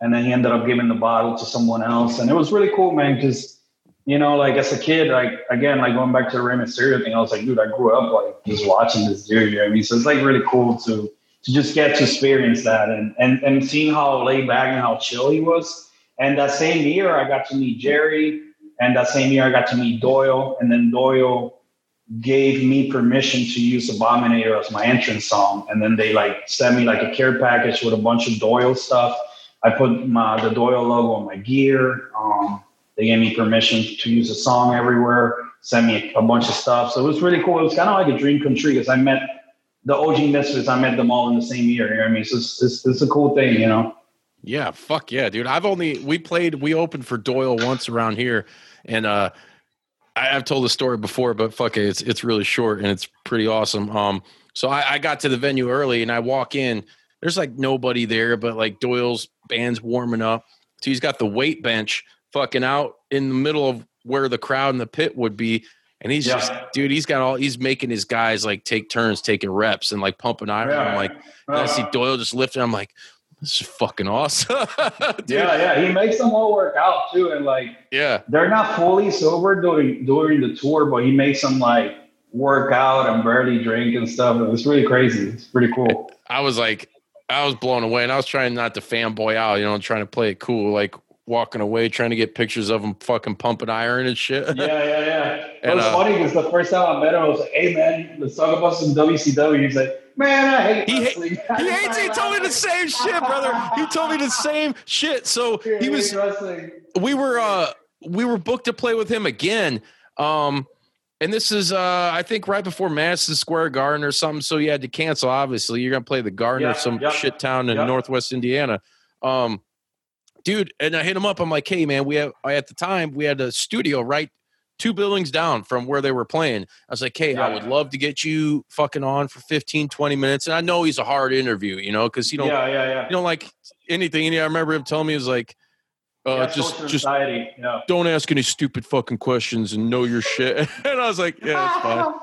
And then he ended up giving the bottle to someone else. And it was really cool, man, because, you know, like as a kid, like again, like going back to the Rey Mysterio thing, I was like, dude, I grew up like just watching this dude, you know what I mean? So it's like really cool to to just get to experience that and and and seeing how laid back and how chill he was. And that same year I got to meet Jerry, and that same year I got to meet Doyle, and then Doyle gave me permission to use Abominator as my entrance song. And then they like sent me like a care package with a bunch of Doyle stuff. I put my the Doyle logo on my gear. Um They gave me permission to use a song everywhere, sent me a, a bunch of stuff. So it was really cool. It was kind of like a dream come true because I met the O G Misfits. I met them all in the same year. You know what I mean? So it's, it's, it's a cool thing, you know? Yeah. Fuck yeah, dude. I've only, we played, we opened for Doyle once around here. And uh, I, I've told the story before, but fuck it. It's, it's really short and it's pretty awesome. Um, So I, I got to the venue early and I walk in. There's like nobody there, but like Doyle's band's warming up. So he's got the weight bench fucking out in the middle of where the crowd and the pit would be. And he's yeah. just, dude, he's got all, he's making his guys like take turns, taking reps and like pumping iron. Yeah. I'm like, uh, I see Doyle just lifting. I'm like, this is fucking awesome. Dude. Yeah. Yeah. He makes them all work out too. And like, yeah, they're not fully sober during, during the tour, but he makes them like work out and barely drink and stuff. It was really crazy. It's pretty cool. I was like, I was blown away and I was trying not to fanboy out, you know, and trying to play it cool. Like, walking away trying to get pictures of him fucking pumping iron and shit. Yeah, yeah, yeah. It and, was uh, funny because the first time I met him, I was like, hey, man, let's talk about some W C W. He's like, man, I hate wrestling. He, he hates it. He told me the same shit, brother. He told me the same shit. So he was – we were uh, we were booked to play with him again. Um, and this is, uh, I think, right before Madison Square Garden or something, so you had to cancel, obviously. You're going to play the Garden yeah, or some yeah, shit town in yeah. Northwest Indiana. Um Dude, and I hit him up. I'm like, hey, man, we have, at the time, we had a studio right two buildings down from where they were playing. I was like, hey, yeah. I would love to get you fucking on for fifteen, twenty minutes. And I know he's a hard interview, you know, because you don't, yeah, yeah, yeah. you don't like anything. And I remember him telling me, he was like, uh, yeah, just, just yeah. don't ask any stupid fucking questions and know your shit. And I was like, yeah, it's fine.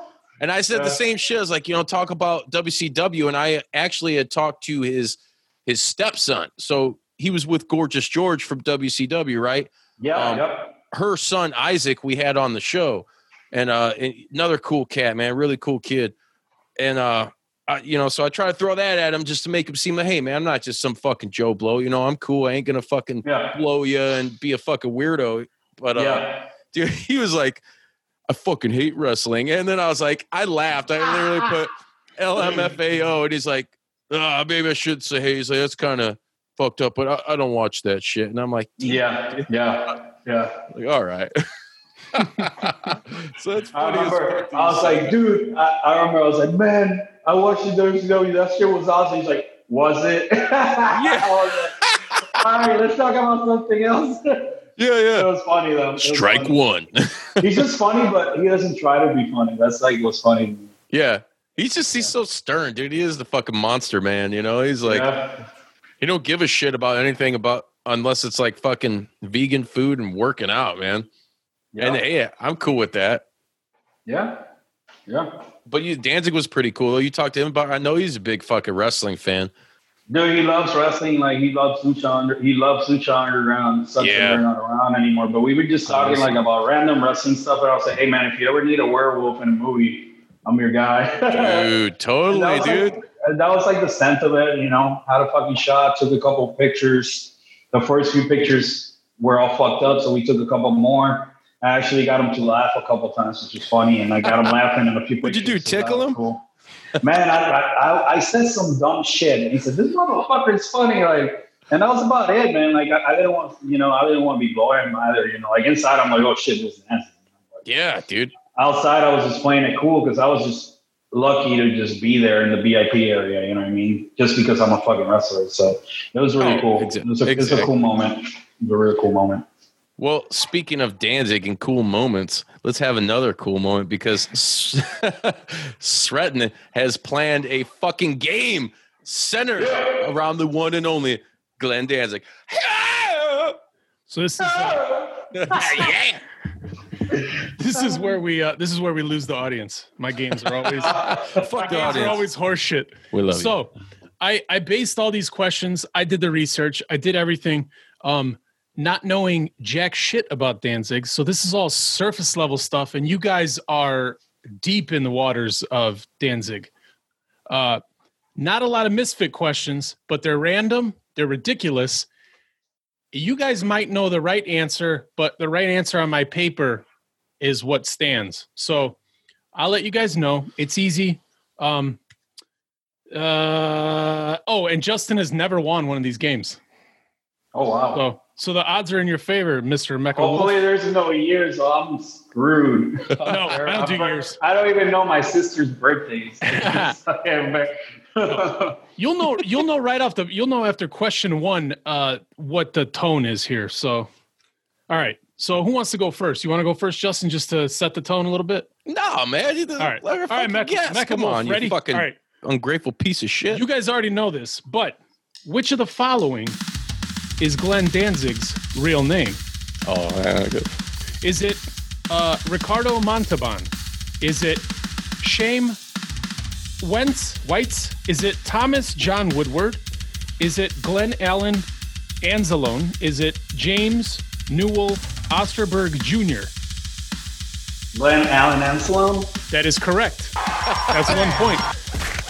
And I said yeah. the same shit. I was like, you know, talk about W C W. And I actually had talked to his his stepson. So, he was with Gorgeous George from W C W, right? Yeah. Um, yep. Her son, Isaac, we had on the show. And, uh, and another cool cat, man, really cool kid. And, uh, I, you know, so I try to throw that at him just to make him seem like, hey, man, I'm not just some fucking Joe Blow. You know, I'm cool. I ain't going to fucking yeah. blow you and be a fucking weirdo. But, uh, yeah. dude, he was like, I fucking hate wrestling. And then I was like, I laughed. I literally put L M F A O. And he's like, oh, maybe I should say, hey, he's like, that's kind of fucked up, but I, I don't watch that shit. And I'm like, yeah, yeah, yeah. Like, all right. So that's funny. I, remember, I was like, dude, I, I remember I was like, man, I watched the W C W. That shit was awesome. He's like, was it? Yeah. I was like, all right, let's talk about something else. Yeah, yeah. It was funny, though. Was Strike funny. one. He's just funny, but he doesn't try to be funny. That's like what's funny. Yeah. He's just, he's yeah. so stern, dude. He is the fucking monster, man. You know, he's like, yeah. he don't give a shit about anything about unless it's like fucking vegan food and working out, man. Yeah. And hey, I'm cool with that. Yeah. Yeah. But you, Danzig was pretty cool. You talked to him about, I know he's a big fucking wrestling fan. Dude, he loves wrestling. Like he loves Lucha Under, he loves Lucha Underground. Stuff yeah. They're not around anymore. But we were just talking awesome. like about random wrestling stuff. And I was like, hey man, if you ever need a werewolf in a movie, I'm your guy. Dude, totally, and dude. Like, and that was like the scent of it, you know, had a fucking shot, took a couple pictures. The first few pictures were all fucked up. So we took a couple more. I actually got him to laugh a couple times, which was funny, and I got him laughing in a few. What'd you do, tickle him? Cool. Man, I, I I said some dumb shit, and he said, "This motherfucker is funny," like, and that was about it, man. Like, I, I didn't want, you know, I didn't want to be boring either, you know. Like inside, I'm like, "Oh shit, this is nasty." Like, yeah, dude. Outside, I was just playing it cool because I was just lucky to just be there in the V I P area, you know what I mean? Just because I'm a fucking wrestler, so it was really oh, cool. Exa- it was a, exactly. It's a cool moment. It was a really cool moment. Well, speaking of Danzig and cool moments, let's have another cool moment because Sretan has planned a fucking game centered yeah. around the one and only Glenn Danzig. So this is uh, yeah. This is where we uh, this is where we lose the audience. My games are always fuck the audience. Are always horseshit. We love so, you. So I I based all these questions. I did the research. I did everything. Um. Not knowing jack shit about Danzig. So this is all surface level stuff. And you guys are deep in the waters of Danzig. Uh, not a lot of misfit questions, but they're random. They're ridiculous. You guys might know the right answer, but the right answer on my paper is what stands. So I'll let you guys know. It's easy. Um, uh, oh, and Justin has never won one of these games. Oh, wow. So, So the odds are in your favor, Mister Mecha Wolf. Hopefully there's no year, so I'm screwed. No, I don't do years. I don't even know my sister's birthdays. You'll know. You'll know right off the. You'll know after question one uh, what the tone is here. So, all right. So who wants to go first? You want to go first, Justin, just to set the tone a little bit? No, man. All right, all right, Mecha. Yes. Mecha Come Wolf, on, you ready? Fucking all right. Ungrateful piece of shit. You guys already know this, but which of the following is Glenn Danzig's real name? Oh, yeah, good. Is it uh, Ricardo Montalban? Is it Shame Wentz? Whites? Is it Thomas John Woodward? Is it Glenn Allen Anzalone? Is it James Newell Osterberg Junior? Glenn Allen Anzalone? That is correct. That's one point.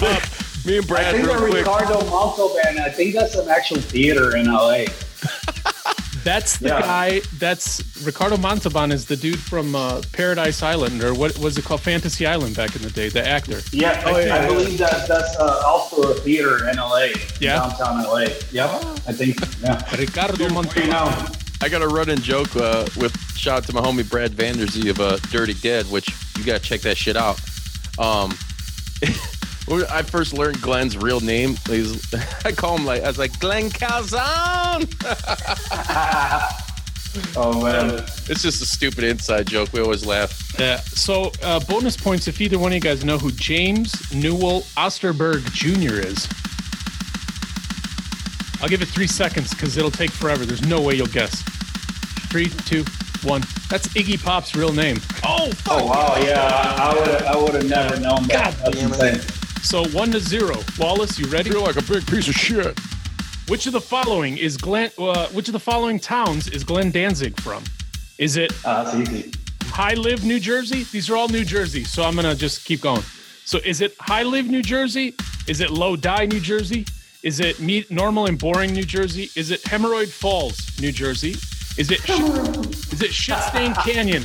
Uh, Me and Brad I think the Ricardo Montalban, I think that's an actual theater in L A. That's the yeah. guy. That's Ricardo Montalban is the dude from uh, Paradise Island, or what was it called? Fantasy Island back in the day, the actor. Yeah, oh, I, yeah. I believe that that's uh, also a theater in L A, yeah. downtown L A. Yeah, I think. Yeah. Ricardo Montalban. I got a running joke uh, with shout out to my homie Brad Vanderzee of uh, Dirty Dead, which you got to check that shit out. Um... I first learned Glenn's real name. He's, I call him like I was like Glenn Calzone. Oh man, it's just a stupid inside joke. We always laugh. Yeah. So uh, bonus points if either one of you guys know who James Newell Osterberg Junior is. I'll give it three seconds because it'll take forever. There's no way you'll guess. Three, two, one. That's Iggy Pop's real name. Oh, fuck. Oh wow, yeah. I would I would have never known that. God damn it. So one to zero, Wallace. You ready? You're like a big piece of shit. Which of the following is Glenn? Uh, which of the following towns is Glenn Danzig from? Is it uh, that's easy. High Live, New Jersey? These are all New Jersey, so I'm gonna just keep going. So is it High Live, New Jersey? Is it Low Die, New Jersey? Is it Meet Normal and Boring, New Jersey? Is it Hemorrhoid Falls, New Jersey? Is it sh- is it Shit Stain Canyon?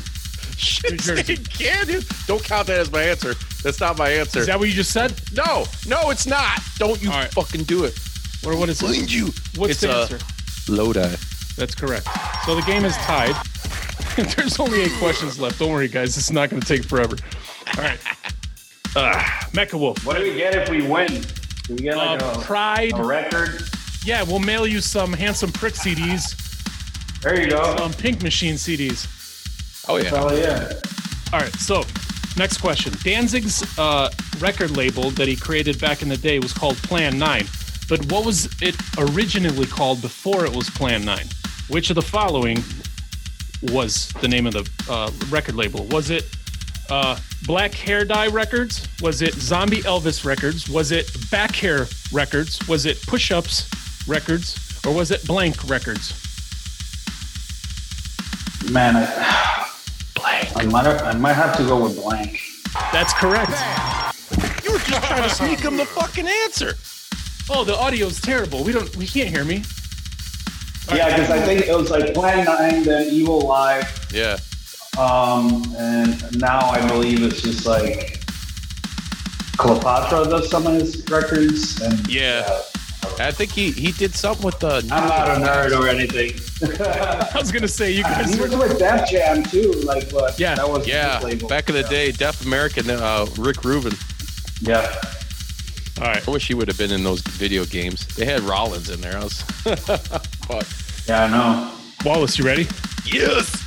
Shit Stain Canyon. Don't count that as my answer. That's not my answer. Is that what you just said? No, no, it's not. Don't you right. fucking do it. What, what is it? Blind you. What's it's the answer? Lodi. That's correct. So the game is tied. There's only eight questions left. Don't worry, guys. This is not going to take forever. All right. Uh, Mecha Wolf. What do we get if we win? Do we get like uh, a, pride. a record? Yeah, we'll mail you some Handsome Prick C Ds. There you go. Some Pink Machine C Ds. Oh, yeah. Oh, yeah. All right. So, next question. Danzig's uh, record label that he created back in the day was called Plan nine. But what was it originally called before it was Plan nine? Which of the following was the name of the uh, record label? Was it uh, Black Hair Dye Records? Was it Zombie Elvis Records? Was it Back Hair Records? Was it Push Ups Records? Or was it Blank Records? Man, I, blank. I might, have, I might have to go with Blank. That's correct. You were just trying to sneak him the fucking answer. Oh, the audio's terrible. We don't. We can't hear me. All yeah, because right. I think it was like Plan nine, then Evil Live. Yeah. Um, and now I believe it's just like Cleopatra does some of his records. And, yeah. Uh, I think he, he did something with the... I'm not a nerd or anything. I was going to say, you guys... He was with Def Jam, too. Like, but yeah, that was yeah. back in the yeah. day, Def American, uh, Rick Rubin. Yeah. All right. I wish he would have been in those video games. They had Rollins in there. I was... but... Yeah, I know. Wallace, you ready? Yes!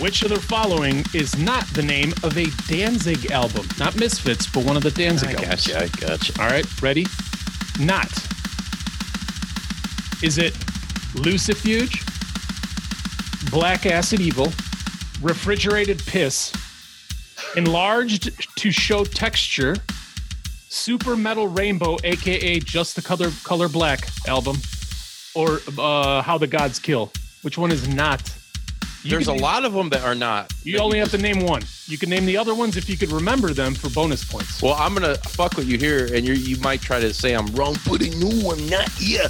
Which of the following is not the name of a Danzig album? Not Misfits, but one of the Danzig I albums. Gotcha, I gotcha. All right, ready? Not... Is it Lucifuge, Black Acid Evil, Refrigerated Piss, Enlarged to Show Texture, Super Metal Rainbow, a k a. Just the Color, Color Black album, or uh, How the Gods Kill? Which one is not? You There's a name, lot of them that are not. You only you have just... to name one. You can name the other ones if you could remember them for bonus points. Well, I'm going to fuck with you here, and you you might try to say I'm wrong, but I know I'm not here.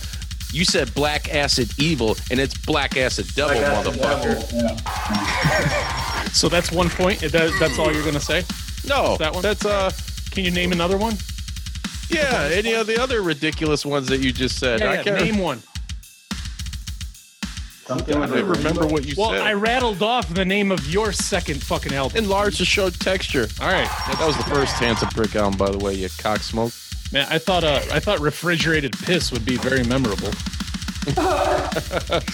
You said Black Acid Evil, and it's Black Acid Devil, Black Acid motherfucker. Devil. Yeah. So that's one point. That, that's all you're gonna say? No, that one. That's uh. Can you name another one? Yeah, any of the other ridiculous ones that you just said? Yeah, I yeah, can't name one. Something I don't remember what you well, said. Well, I rattled off the name of your second fucking album. Enlarged to Show Texture. All right, that was the first Handsome Prick album, by the way. You cock smoke. Man, I thought uh, I thought Refrigerated Piss would be very memorable.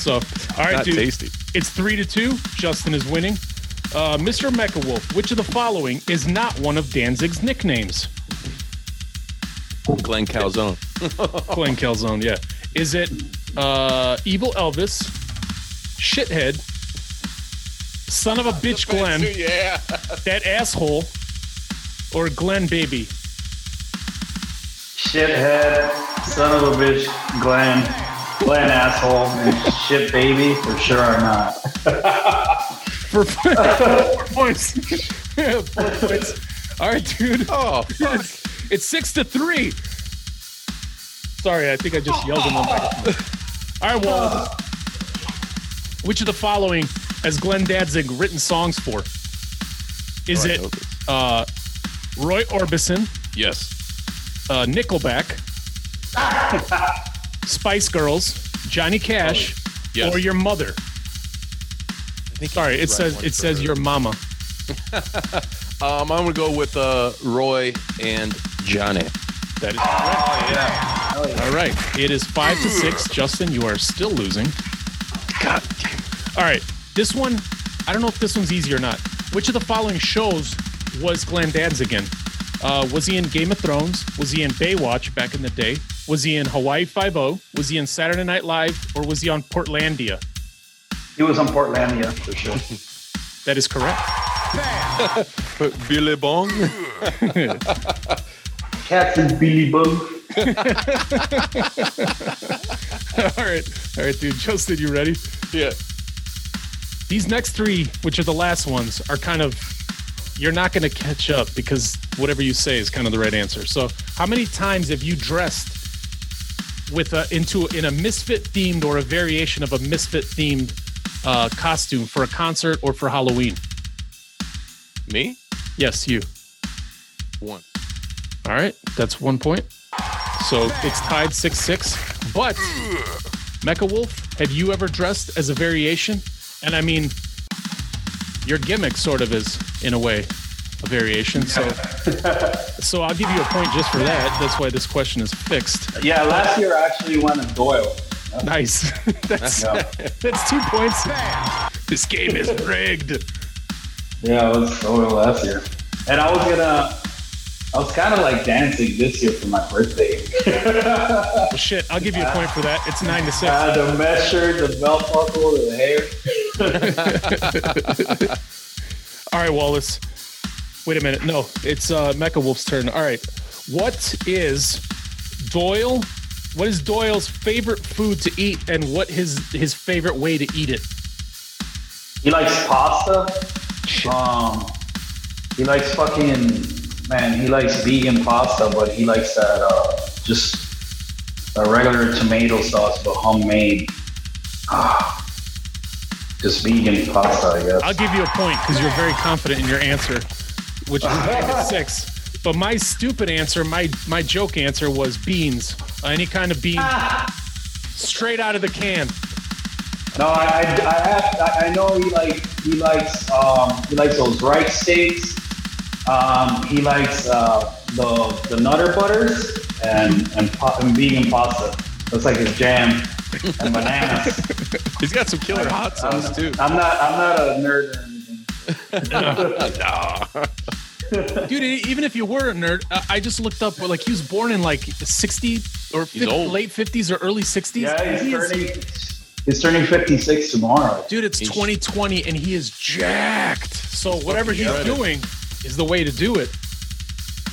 So, all right, Not dude. Tasty. It's three to two. Justin is winning. Uh, Mister Mecha Wolf, which of the following is not one of Danzig's nicknames? Glenn Calzone. Glenn Calzone, yeah. Is it uh, Evil Elvis, Shithead, Son of a Bitch Glenn, too, yeah. That Asshole, or Glenn Baby? Shithead, Son of a Bitch, Glenn, Glenn Asshole, and Shit Baby, for sure or not. For four, four points. Four points. All right, dude. Oh, fuck. It's, it's six to three. Sorry, I think I just yelled him on my... All right, well, which of the following has Glenn Danzig written songs for? Is Roy it uh, Roy Orbison? Yes. Uh, Nickelback, Spice Girls, Johnny Cash, oh, yes. or your mother? I think Sorry, it says it says her. Your mama. um, I'm gonna go with uh, Roy and Johnny. That is oh, correct. Yeah. Yeah. All right, it is five to six. Justin, you are still losing. God damn. All right, this one. I don't know if this one's easy or not. Which of the following shows was Glenn Danzig again? Uh, was he in Game of Thrones? Was he in Baywatch back in the day? Was he in Hawaii Five-O? Was he in Saturday Night Live? Or was he on Portlandia? He was on Portlandia, for sure. That is correct. Billy Bong? Cats and Billy Bong. All right. All right, dude. Justin, you ready? Yeah. These next three, which are the last ones, are kind of... You're not going to catch up because whatever you say is kind of the right answer. So, how many times have you dressed with a, into in a misfit themed or a variation of a misfit themed uh, costume for a concert or for Halloween? Me? Yes, you. One. All right, that's one point. So it's tied six six. But Mecha Wolf, have you ever dressed as a variation? And I mean. your gimmick sort of is, in a way, a variation. So so I'll give you a point just for that. That's why this question is fixed. Yeah, last year I actually won a Doyle. Nice. That's, yeah. That's two points. This game is rigged. Yeah, it was over last year. And I was gonna, I was kind of like dancing this year for my birthday. Well, shit, I'll give you a point for that. It's nine to six. I had to measure the belt buckle, the hair. All right, Wallace. Wait a minute. No, it's uh, Mecha Wolf's turn. All right. What is Doyle? What is Doyle's favorite food to eat, and what his his favorite way to eat it? He likes pasta. Shit. Um, he likes fucking man. He likes vegan pasta, but he likes that uh, just a regular tomato sauce, but homemade. Ah, just vegan pasta, I guess. I'll give you a point because you're very confident in your answer, which is a six. But my stupid answer, my my joke answer was beans. Uh, any kind of bean, ah. straight out of the can. No, I I, I, have, I know he like he likes um, he likes those rice steaks. Um, he likes uh, the the Nutter Butters and and, pa- and vegan pasta. That's like his jam and bananas. He's got some killer I, hot sauce I'm, too. I'm not I'm not a nerd or anything. No. Dude, even if you were a nerd, I just looked up. Like he was born in like sixty or fifty, late fifties or early sixties. Yeah, he's, he turning, he's turning fifty-six tomorrow. Dude, it's he's, twenty twenty and he is jacked. So he's whatever he's shredded. Doing is the way to do it.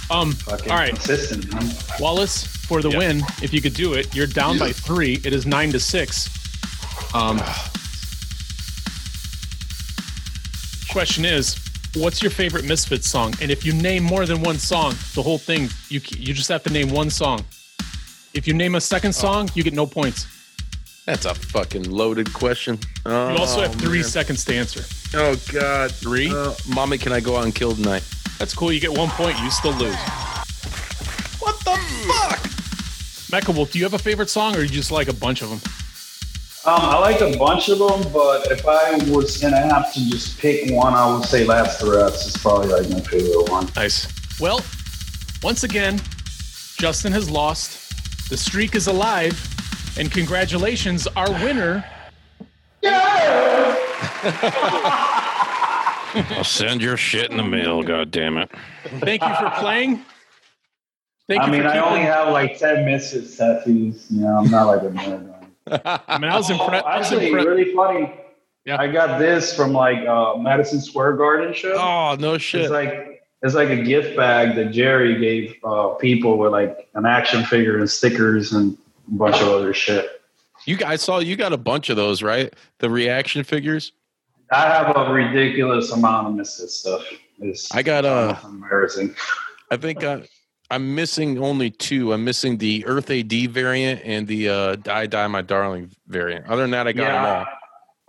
Um, fucking all right, consistent, man. Wallace for the yep. win. If you could do it, you're down yeah. by three. It is nine to six. Um, question is. What's your favorite Misfits song? And if you name more than one song, the whole thing, you you just have to name one song. If you name a second song, oh. you get no points. That's a fucking loaded question. Oh, you also have three man. seconds to answer. Oh, God. Three? Uh, Mommy, can I go out and kill tonight? That's cool. You get one point. You still lose. What the fuck? Mecha Wolf, do you have a favorite song or you just like a bunch of them? Um, I like a bunch of them, but if I was going to have to just pick one, I would say Last the Rest is probably like my favorite one. Nice. Well, once again, Justin has lost. The streak is alive. And congratulations, our winner. Yeah! I'll send your shit in the mail, goddammit. Thank you for playing. Thank I you mean, I only have like ten Misfits tattoos. You know, I'm not like a nerd. I mean, I was impressed. Oh, actually, impre- really funny. Yeah. I got this from like uh, Madison Square Garden show. Oh no shit! It's like it's like a gift bag that Jerry gave uh, people with like an action figure and stickers and a bunch of other shit. You I saw you got a bunch of those, right? The reaction figures. I have a ridiculous amount of Misfits stuff. It's I got uh, embarrassing. I think. Uh, I'm missing only two. I'm missing the Earth A D variant and the uh, Die Die My Darling variant. Other than that, I got yeah, them all.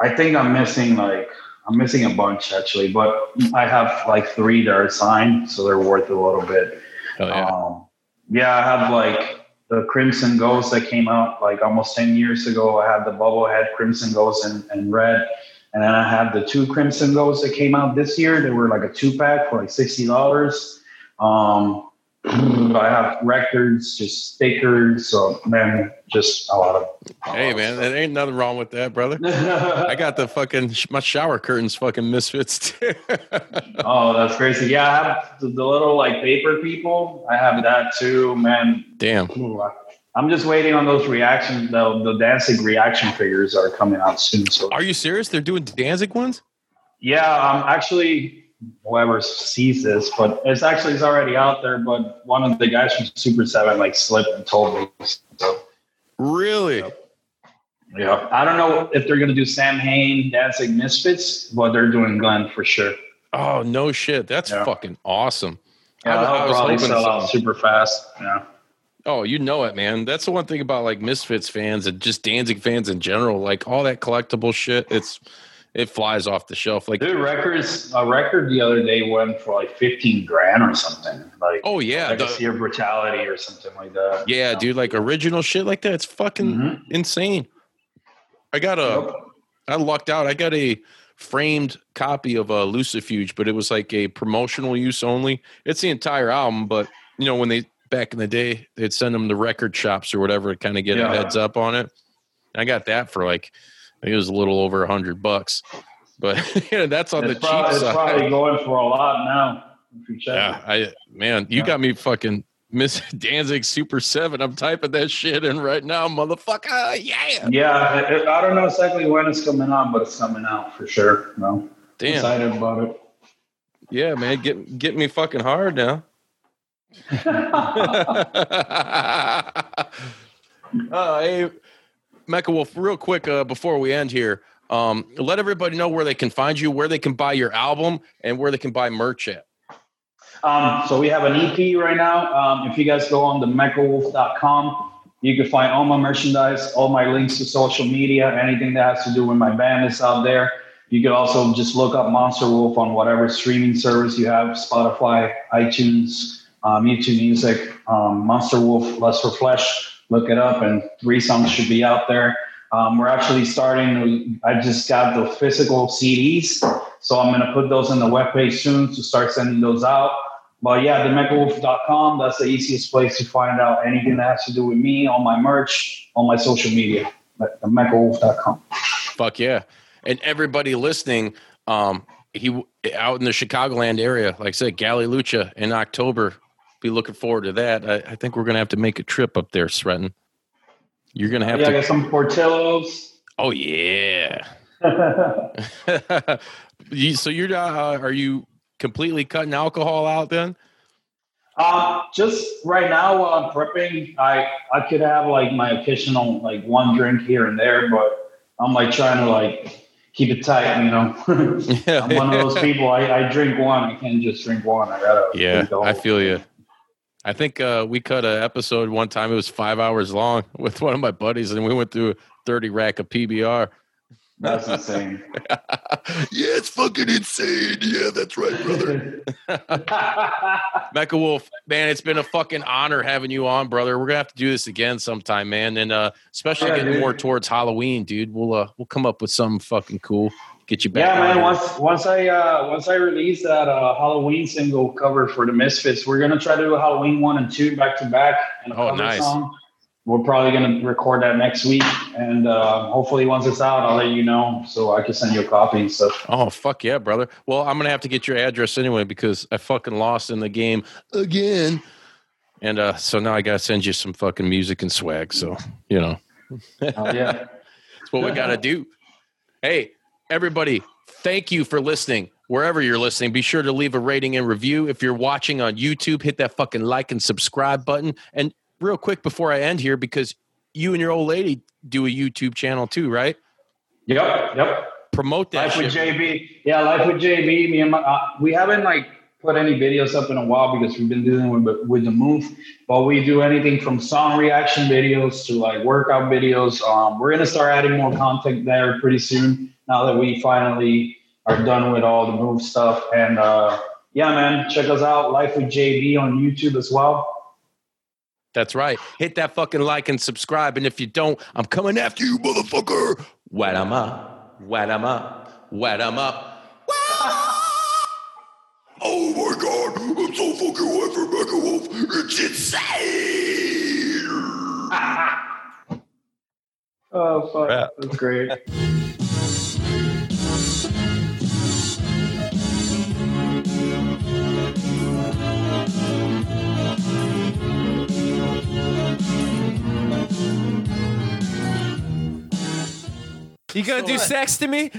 I think I'm missing like I'm missing a bunch actually, but I have like three that are signed, so they're worth a little bit. Oh, yeah. Um, yeah, I have like the Crimson Ghost that came out like almost ten years ago. I had the Bubblehead Crimson Ghost and, and red, and then I have the two Crimson Ghosts that came out this year. They were like a two pack for like sixty dollars. Um, I have records, just stickers, so man, just a lot of. A hey lot man, of there ain't nothing wrong with that, brother. I got the fucking my shower curtains, fucking Misfits too. Oh, that's crazy! Yeah, I have the, the little like paper people. I have that too, man. Damn. I'm just waiting on those reactions. The the Danzig reaction figures are coming out soon. So, are you serious? They're doing Danzig ones? Yeah, I'm um, actually. Whoever sees this, but it's actually it's already out there. But one of the guys from Super Seven like slipped and told me. So. Really? So, yeah. I don't know if they're gonna do Sam Hain, Danzig Misfits, but they're doing Glenn for sure. Oh no shit! That's yeah. fucking awesome. Yeah, I, I was probably sell out super fast. Yeah. Oh, you know it, man. That's the one thing about like Misfits fans and just Danzig fans in general. Like all that collectible shit. It's It flies off the shelf, like dude. Records, a record the other day went for like fifteen grand or something. Like oh yeah, Legacy of Brutality or something like that. Yeah, you know? Dude, like original shit like that. It's fucking mm-hmm. insane. I got a, yep. I lucked out. I got a framed copy of uh, Lucifuge, but it was like a promotional use only. It's the entire album, but you know, when they back in the day, they'd send them to record shops or whatever to kind of get yeah. a heads up on it. I got that for like, I think it was a little over a hundred bucks, but you know, that's on it's the probably, cheap it's side. Probably going for a lot now. If you check yeah, it. I man, you yeah. got me fucking Miss Danzig Super Seven. I'm typing that shit in right now, motherfucker. Yeah, yeah. It, I don't know exactly when it's coming on, but it's coming out for sure. No, damn, excited about it. Yeah, man, get get me fucking hard now. uh, hey, Mecha Wolf, real quick uh, before we end here, um, let everybody know where they can find you, where they can buy your album, and where they can buy merch at. Um, so we have an E P right now. Um, if you guys go on the mecha wolf dot com, you can find all my merchandise, all my links to social media, anything that has to do with my band is out there. You can also just look up Monster Wolf on whatever streaming service you have, Spotify, iTunes, um, YouTube Music, um, Monster Wolf, Lust for Flesh. Look it up, and three songs should be out there. Um, we're actually starting. I just got the physical C Ds, so I'm going to put those on the webpage soon to start sending those out. But yeah, the mecha wolf dot com, that's the easiest place to find out anything that has to do with me, all my merch, all my social media, but the mecha wolf dot com. Fuck yeah. And everybody listening, um, he out in the Chicagoland area, like I said, Gally Lucha in October. Be looking forward to that. I, I think we're going to have to make a trip up there, Sretan. You're going to have yeah, to. Yeah, I got some Portillos. Oh, yeah. So you're uh, are you completely cutting alcohol out then? Uh, just right now while I'm prepping, I, I could have like my occasional like one drink here and there, but I'm like trying to like keep it tight, you know. yeah, I'm one yeah. of those people. I, I drink one. I can't just drink one. I gotta. Yeah, I feel thing. you. I think uh, we cut an episode one time. It was five hours long with one of my buddies, and we went through thirty rack of P B R. That's insane. yeah, it's fucking insane. Yeah, that's right, brother. Mecha Wolf, man, it's been a fucking honor having you on, brother. We're gonna have to do this again sometime, man, and uh, especially yeah, getting dude. more towards Halloween, dude. We'll uh, we'll come up with something fucking cool. Get you back. Yeah, man. Here. Once once I uh, once I release that uh, Halloween single cover for the Misfits, we're gonna try to do a Halloween one and two back to back and a oh, cover nice. song. We're probably going to record that next week, and uh, hopefully once it's out, I'll let you know so I can send you a copy and stuff. Oh, fuck yeah, brother. Well, I'm going to have to get your address anyway because I fucking lost in the game again. And uh, so now I got to send you some fucking music and swag, so, you know. Oh, yeah. That's what we got to do. Hey, everybody, thank you for listening. Wherever you're listening, be sure to leave a rating and review. If you're watching on YouTube, hit that fucking like and subscribe button. And real quick before I end here, because you and your old lady do a YouTube channel too, right? Yep, yep. Promote that. Life shit. with J B, yeah, life with J B. Me and my, uh, we haven't like put any videos up in a while because we've been dealing with with the move. But we do anything from song reaction videos to like workout videos. Um, we're gonna start adding more content there pretty soon. Now that we finally are done with all the move stuff, and uh, yeah, man, check us out. Life with J B on YouTube as well. That's right. Hit that fucking like and subscribe. And if you don't, I'm coming after you, motherfucker. Wet 'em up. Wet 'em up. Wet 'em up. Oh, my God. I'm so fucking wet for Mecha Wolf. It's insane. Oh, fuck. Yeah. That's great. You gonna so do what? sex to me?